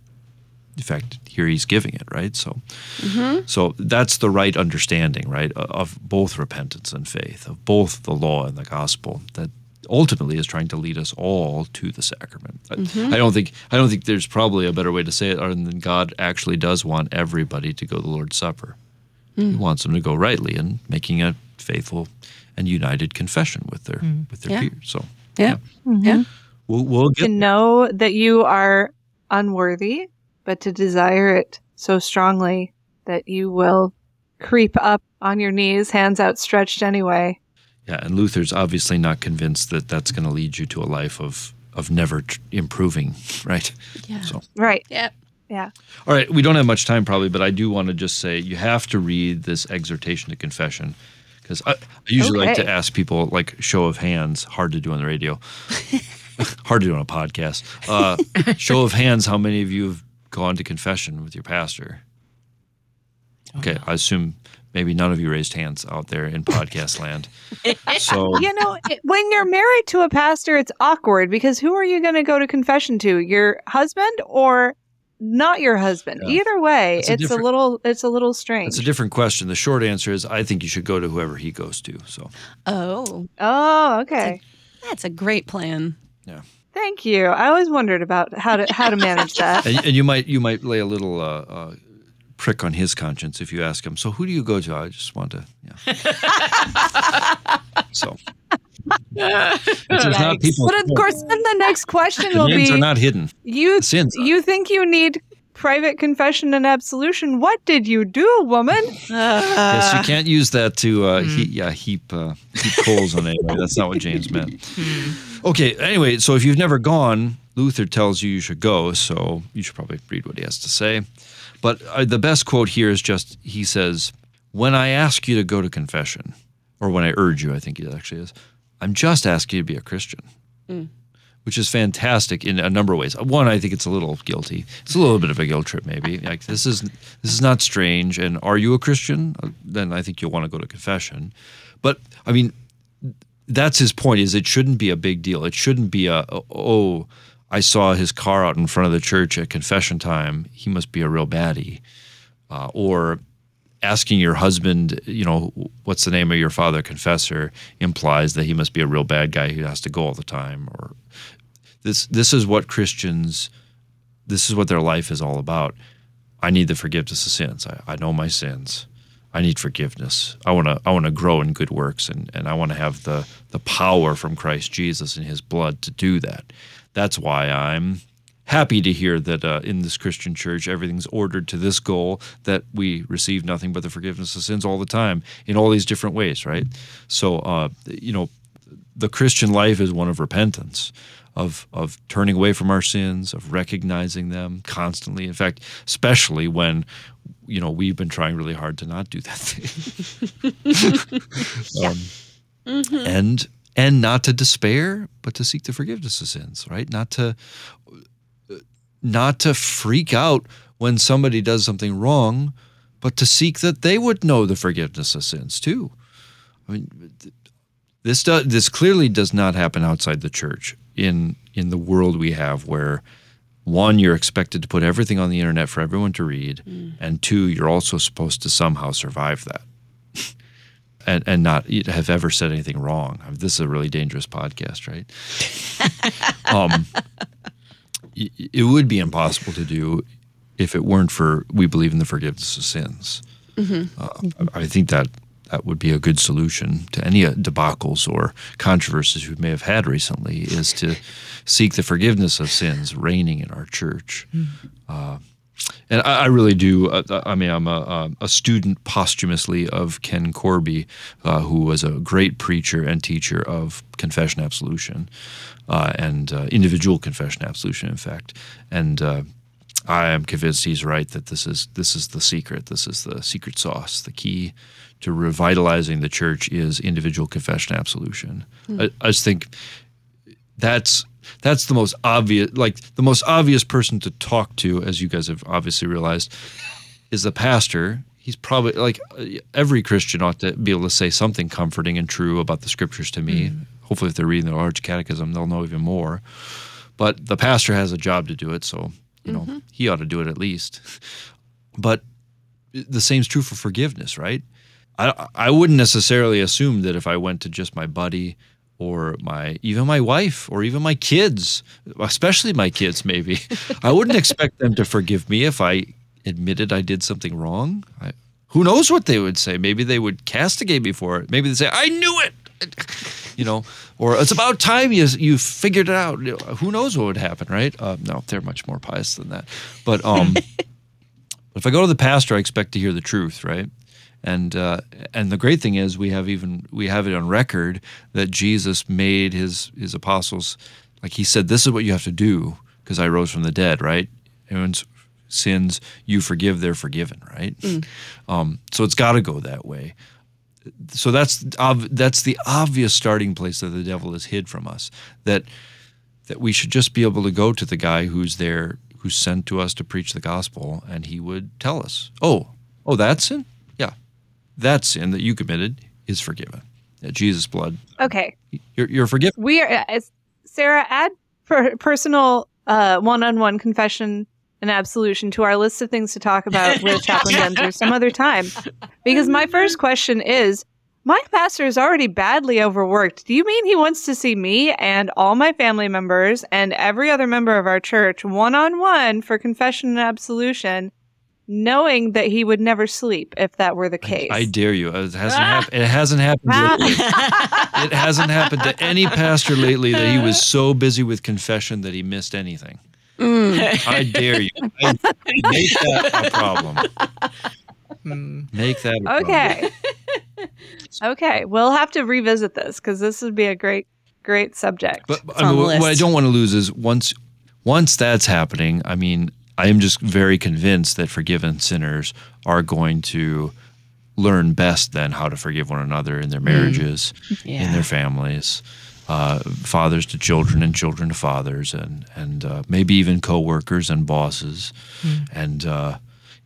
In fact, here he's giving it, right? So, mm-hmm. so that's the right understanding, right, of both repentance and faith, of both the law and the gospel, that ultimately is trying to lead us all to the sacrament. Mm-hmm. I don't think I don't think there's probably a better way to say it other than God actually does want everybody to go to the Lord's Supper. Mm. He wants them to go rightly and making a faithful and united confession with their mm. with their yeah. peers. So, yeah, yeah, mm-hmm. yeah. We'll, we'll get to know that you are unworthy, but to desire it so strongly that you will creep up on your knees, hands outstretched anyway. Yeah, and Luther's obviously not convinced that that's going to lead you to a life of, of never tr- improving, right? Yeah. So. Right. Yep. Yeah. All right, we don't have much time probably, but I do want to just say you have to read this exhortation to confession. Because I, I usually okay. like to ask people, like, show of hands, hard to do on the radio, hard to do on a podcast. Uh, show of hands, how many of you have gone to confession with your pastor? Okay, I assume maybe none of you raised hands out there in podcast land. So you know, when you're married to a pastor, it's awkward because who are you going to go to confession to? Your husband or not your husband? Yeah. Either way, a it's a little it's a little strange. It's a different question. The short answer is, I think you should go to whoever he goes to. So. Oh. Oh, okay. That's a, that's a great plan. Yeah. Thank you. I always wondered about how to how to manage that. And, and you might you might lay a little uh, uh, prick on his conscience if you ask him, so who do you go to? I just want to, yeah. So. Nice. Not people, but of course, then the next question the will be. Names are not hidden. You, sins you think you need private confession and absolution. What did you do, woman? Uh, yes, you can't use that to uh, mm. he, yeah, heap, uh, heap coals on anybody. That's not what James meant. Okay, anyway, so if you've never gone, Luther tells you you should go, so you should probably read what he has to say. But uh, the best quote here is just, he says, when I ask you to go to confession, or when I urge you, I think it actually is, I'm just asking you to be a Christian. Mm. Which is fantastic in a number of ways. One, I think it's a little guilty. It's a little bit of a guilt trip, maybe. Like this is this is not strange. And are you a Christian? Then I think you'll want to go to confession. But I mean, that's his point: is it shouldn't be a big deal. It shouldn't be a oh, I saw his car out in front of the church at confession time. He must be a real baddie, uh, or. Asking your husband, you know, what's the name of your father confessor implies that he must be a real bad guy who has to go all the time. Or this, this is what Christians, this is what their life is all about. I need the forgiveness of sins. I, I know my sins. I need forgiveness. I want to. I want to grow in good works, and, and I want to have the the power from Christ Jesus and His blood to do that. That's why I'm. Happy to hear that uh, in this Christian church, everything's ordered to this goal, that we receive nothing but the forgiveness of sins all the time in all these different ways, right? So, uh, you know, the Christian life is one of repentance, of of turning away from our sins, of recognizing them constantly. In fact, especially when, you know, we've been trying really hard to not do that thing. um, mm-hmm. And and not to despair, but to seek the forgiveness of sins, right? Not to... Not to freak out when somebody does something wrong, but to seek that they would know the forgiveness of sins too. I mean, this does, this clearly does not happen outside the church in in the world we have, where one, you're expected to put everything on the internet for everyone to read, mm. and two, you're also supposed to somehow survive that and and not have ever said anything wrong. I mean, this is a really dangerous podcast, right? um. It would be impossible to do if it weren't for we believe in the forgiveness of sins. Mm-hmm. Uh, I think that that would be a good solution to any debacles or controversies we may have had recently, is to seek the forgiveness of sins reigning in our church. Mm-hmm. Uh, and I, I really do. Uh, I mean, I'm a, a student posthumously of Ken Corby, uh, who was a great preacher and teacher of confession absolution. Uh, and uh, individual confession absolution, in fact. And uh, I am convinced he's right that this is this is the secret. This is the secret sauce. The key to revitalizing the church is individual confession absolution. Mm. I, I just think that's that's the most obvious, like the most obvious person to talk to, as you guys have obviously realized, is the pastor. He's probably, like, every Christian ought to be able to say something comforting and true about the scriptures to me. Mm. Hopefully, if they're reading the Large Catechism, they'll know even more. But the pastor has a job to do it, so you know mm-hmm. he ought to do it at least. But the same's true for forgiveness, right? I, I wouldn't necessarily assume that if I went to just my buddy or my even my wife or even my kids, especially my kids maybe, I wouldn't expect them to forgive me if I admitted I did something wrong. I, who knows what they would say? Maybe they would castigate me for it. Maybe they'd say, I knew it! You know, or it's about time you you figured it out. Who knows what would happen, right? Uh, no, they're much more pious than that. But um, if I go to the pastor, I expect to hear the truth, right? And uh, and the great thing is we have even we have it on record that Jesus made his his apostles, like he said, this is what you have to do because I rose from the dead, right? Everyone's sins you forgive, they're forgiven, right? Mm. Um, so it's got to go that way. So that's that's the obvious starting place that the devil is hid from us. That that we should just be able to go to the guy who's there, who's sent to us to preach the gospel, and he would tell us, "Oh, oh, that sin, yeah, that sin that you committed is forgiven. At Jesus' blood, okay, you're, you're forgiven." We are, as Sarah, add per- personal uh, one-on-one confession and absolution to our list of things to talk about with Chaplain Daenzer some other time. Because my first question is, my pastor is already badly overworked. Do you mean he wants to see me and all my family members and every other member of our church one-on-one for confession and absolution, knowing that he would never sleep if that were the case? I, I dare you. It hasn't, hap- it hasn't happened lately. It hasn't happened to any pastor lately that he was so busy with confession that he missed anything. Mm. I dare you. I, make that a problem. Mm, make that a okay. problem. Okay. We'll have to revisit this because this would be a great, great subject. But, but I mean, what I don't want to lose is once, once that's happening, I mean, I am just very convinced that forgiven sinners are going to learn best then how to forgive one another in their marriages, mm. yeah. in their families, uh, fathers to children and children to fathers, and and uh, maybe even coworkers and bosses, mm. and uh,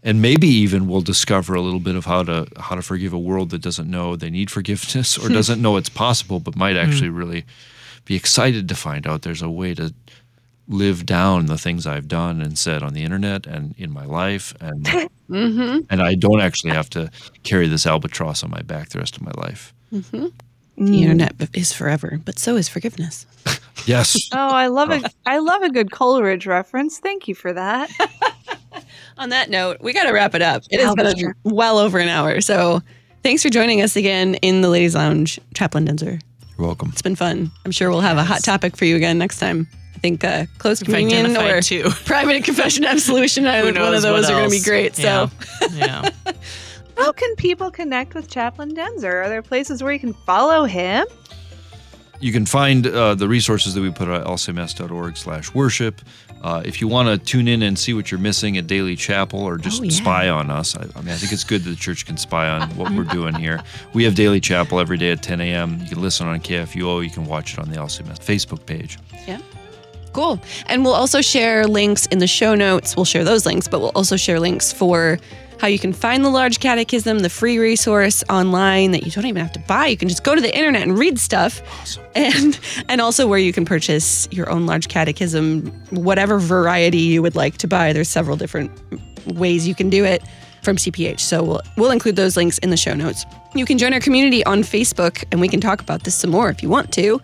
and maybe even we'll discover a little bit of how to how to forgive a world that doesn't know they need forgiveness or doesn't know it's possible, but might actually mm. really be excited to find out there's a way to live down the things I've done and said on the internet and in my life, and mm-hmm. and I don't actually have to carry this albatross on my back the rest of my life. Mm-hmm. The internet is forever, but so is forgiveness. Yes. Oh, I love it. I love a good Coleridge reference. Thank you for that. On that note, we got to wrap it up. It has been well over an hour. So thanks for joining us again in the Ladies Lounge, Chaplain Daenzer. You're welcome. It's been fun. I'm sure we'll have yes. a hot topic for you again next time. think uh, closed communion or too. private confession absolution. I think one of those are going to be great. Yeah. So, yeah. How can people connect with Chaplain Daenzer? Are there places where you can follow him? You can find uh, the resources that we put at L C M S dot org slash worship. Uh, if you want to tune in and see what you're missing at Daily Chapel, or just oh, yeah. spy on us, I, I mean, I think it's good that the church can spy on what we're doing here. We have Daily Chapel every day at ten a.m. You can listen on K F U O. You can watch it on the L C M S Facebook page. Yeah. Cool. And we'll also share links in the show notes. We'll share those links, but we'll also share links for how you can find the Large Catechism, the free resource online that you don't even have to buy. You can just go to the internet and read stuff. Awesome. And and also where you can purchase your own Large Catechism, whatever variety you would like to buy. There's several different ways you can do it from C P H. So we'll, we'll include those links in the show notes. You can join our community on Facebook, and we can talk about this some more if you want to.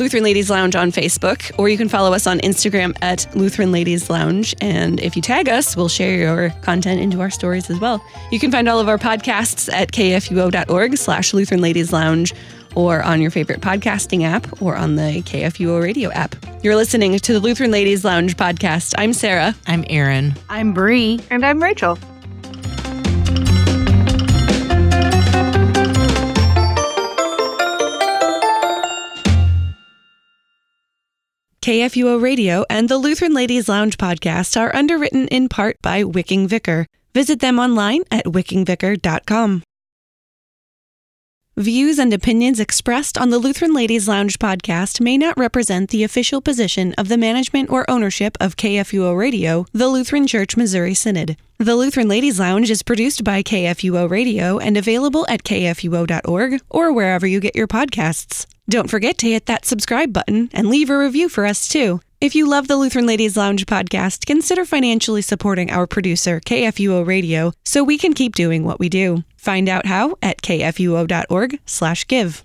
Lutheran Ladies Lounge on Facebook, or you can follow us on Instagram at Lutheran Ladies Lounge. And if you tag us, we'll share your content into our stories as well. You can find all of our podcasts at K F U O dot org slash Lutheran Ladies Lounge, or on your favorite podcasting app, or on the K F U O radio app. You're listening to the Lutheran Ladies Lounge podcast. I'm Sarah. I'm Erin. I'm Bri. And I'm Rachel. K F U O Radio and the Lutheran Ladies Lounge podcast are underwritten in part by Wicking Vicar. Visit them online at wicking vicar dot com. Views and opinions expressed on the Lutheran Ladies Lounge podcast may not represent the official position of the management or ownership of K F U O Radio, the Lutheran Church-Missouri Synod. The Lutheran Ladies Lounge is produced by K F U O Radio and available at K F U O dot org or wherever you get your podcasts. Don't forget to hit that subscribe button and leave a review for us, too. If you love the Lutheran Ladies Lounge podcast, consider financially supporting our producer, K F U O Radio, so we can keep doing what we do. Find out how at K F U O dot org slash give.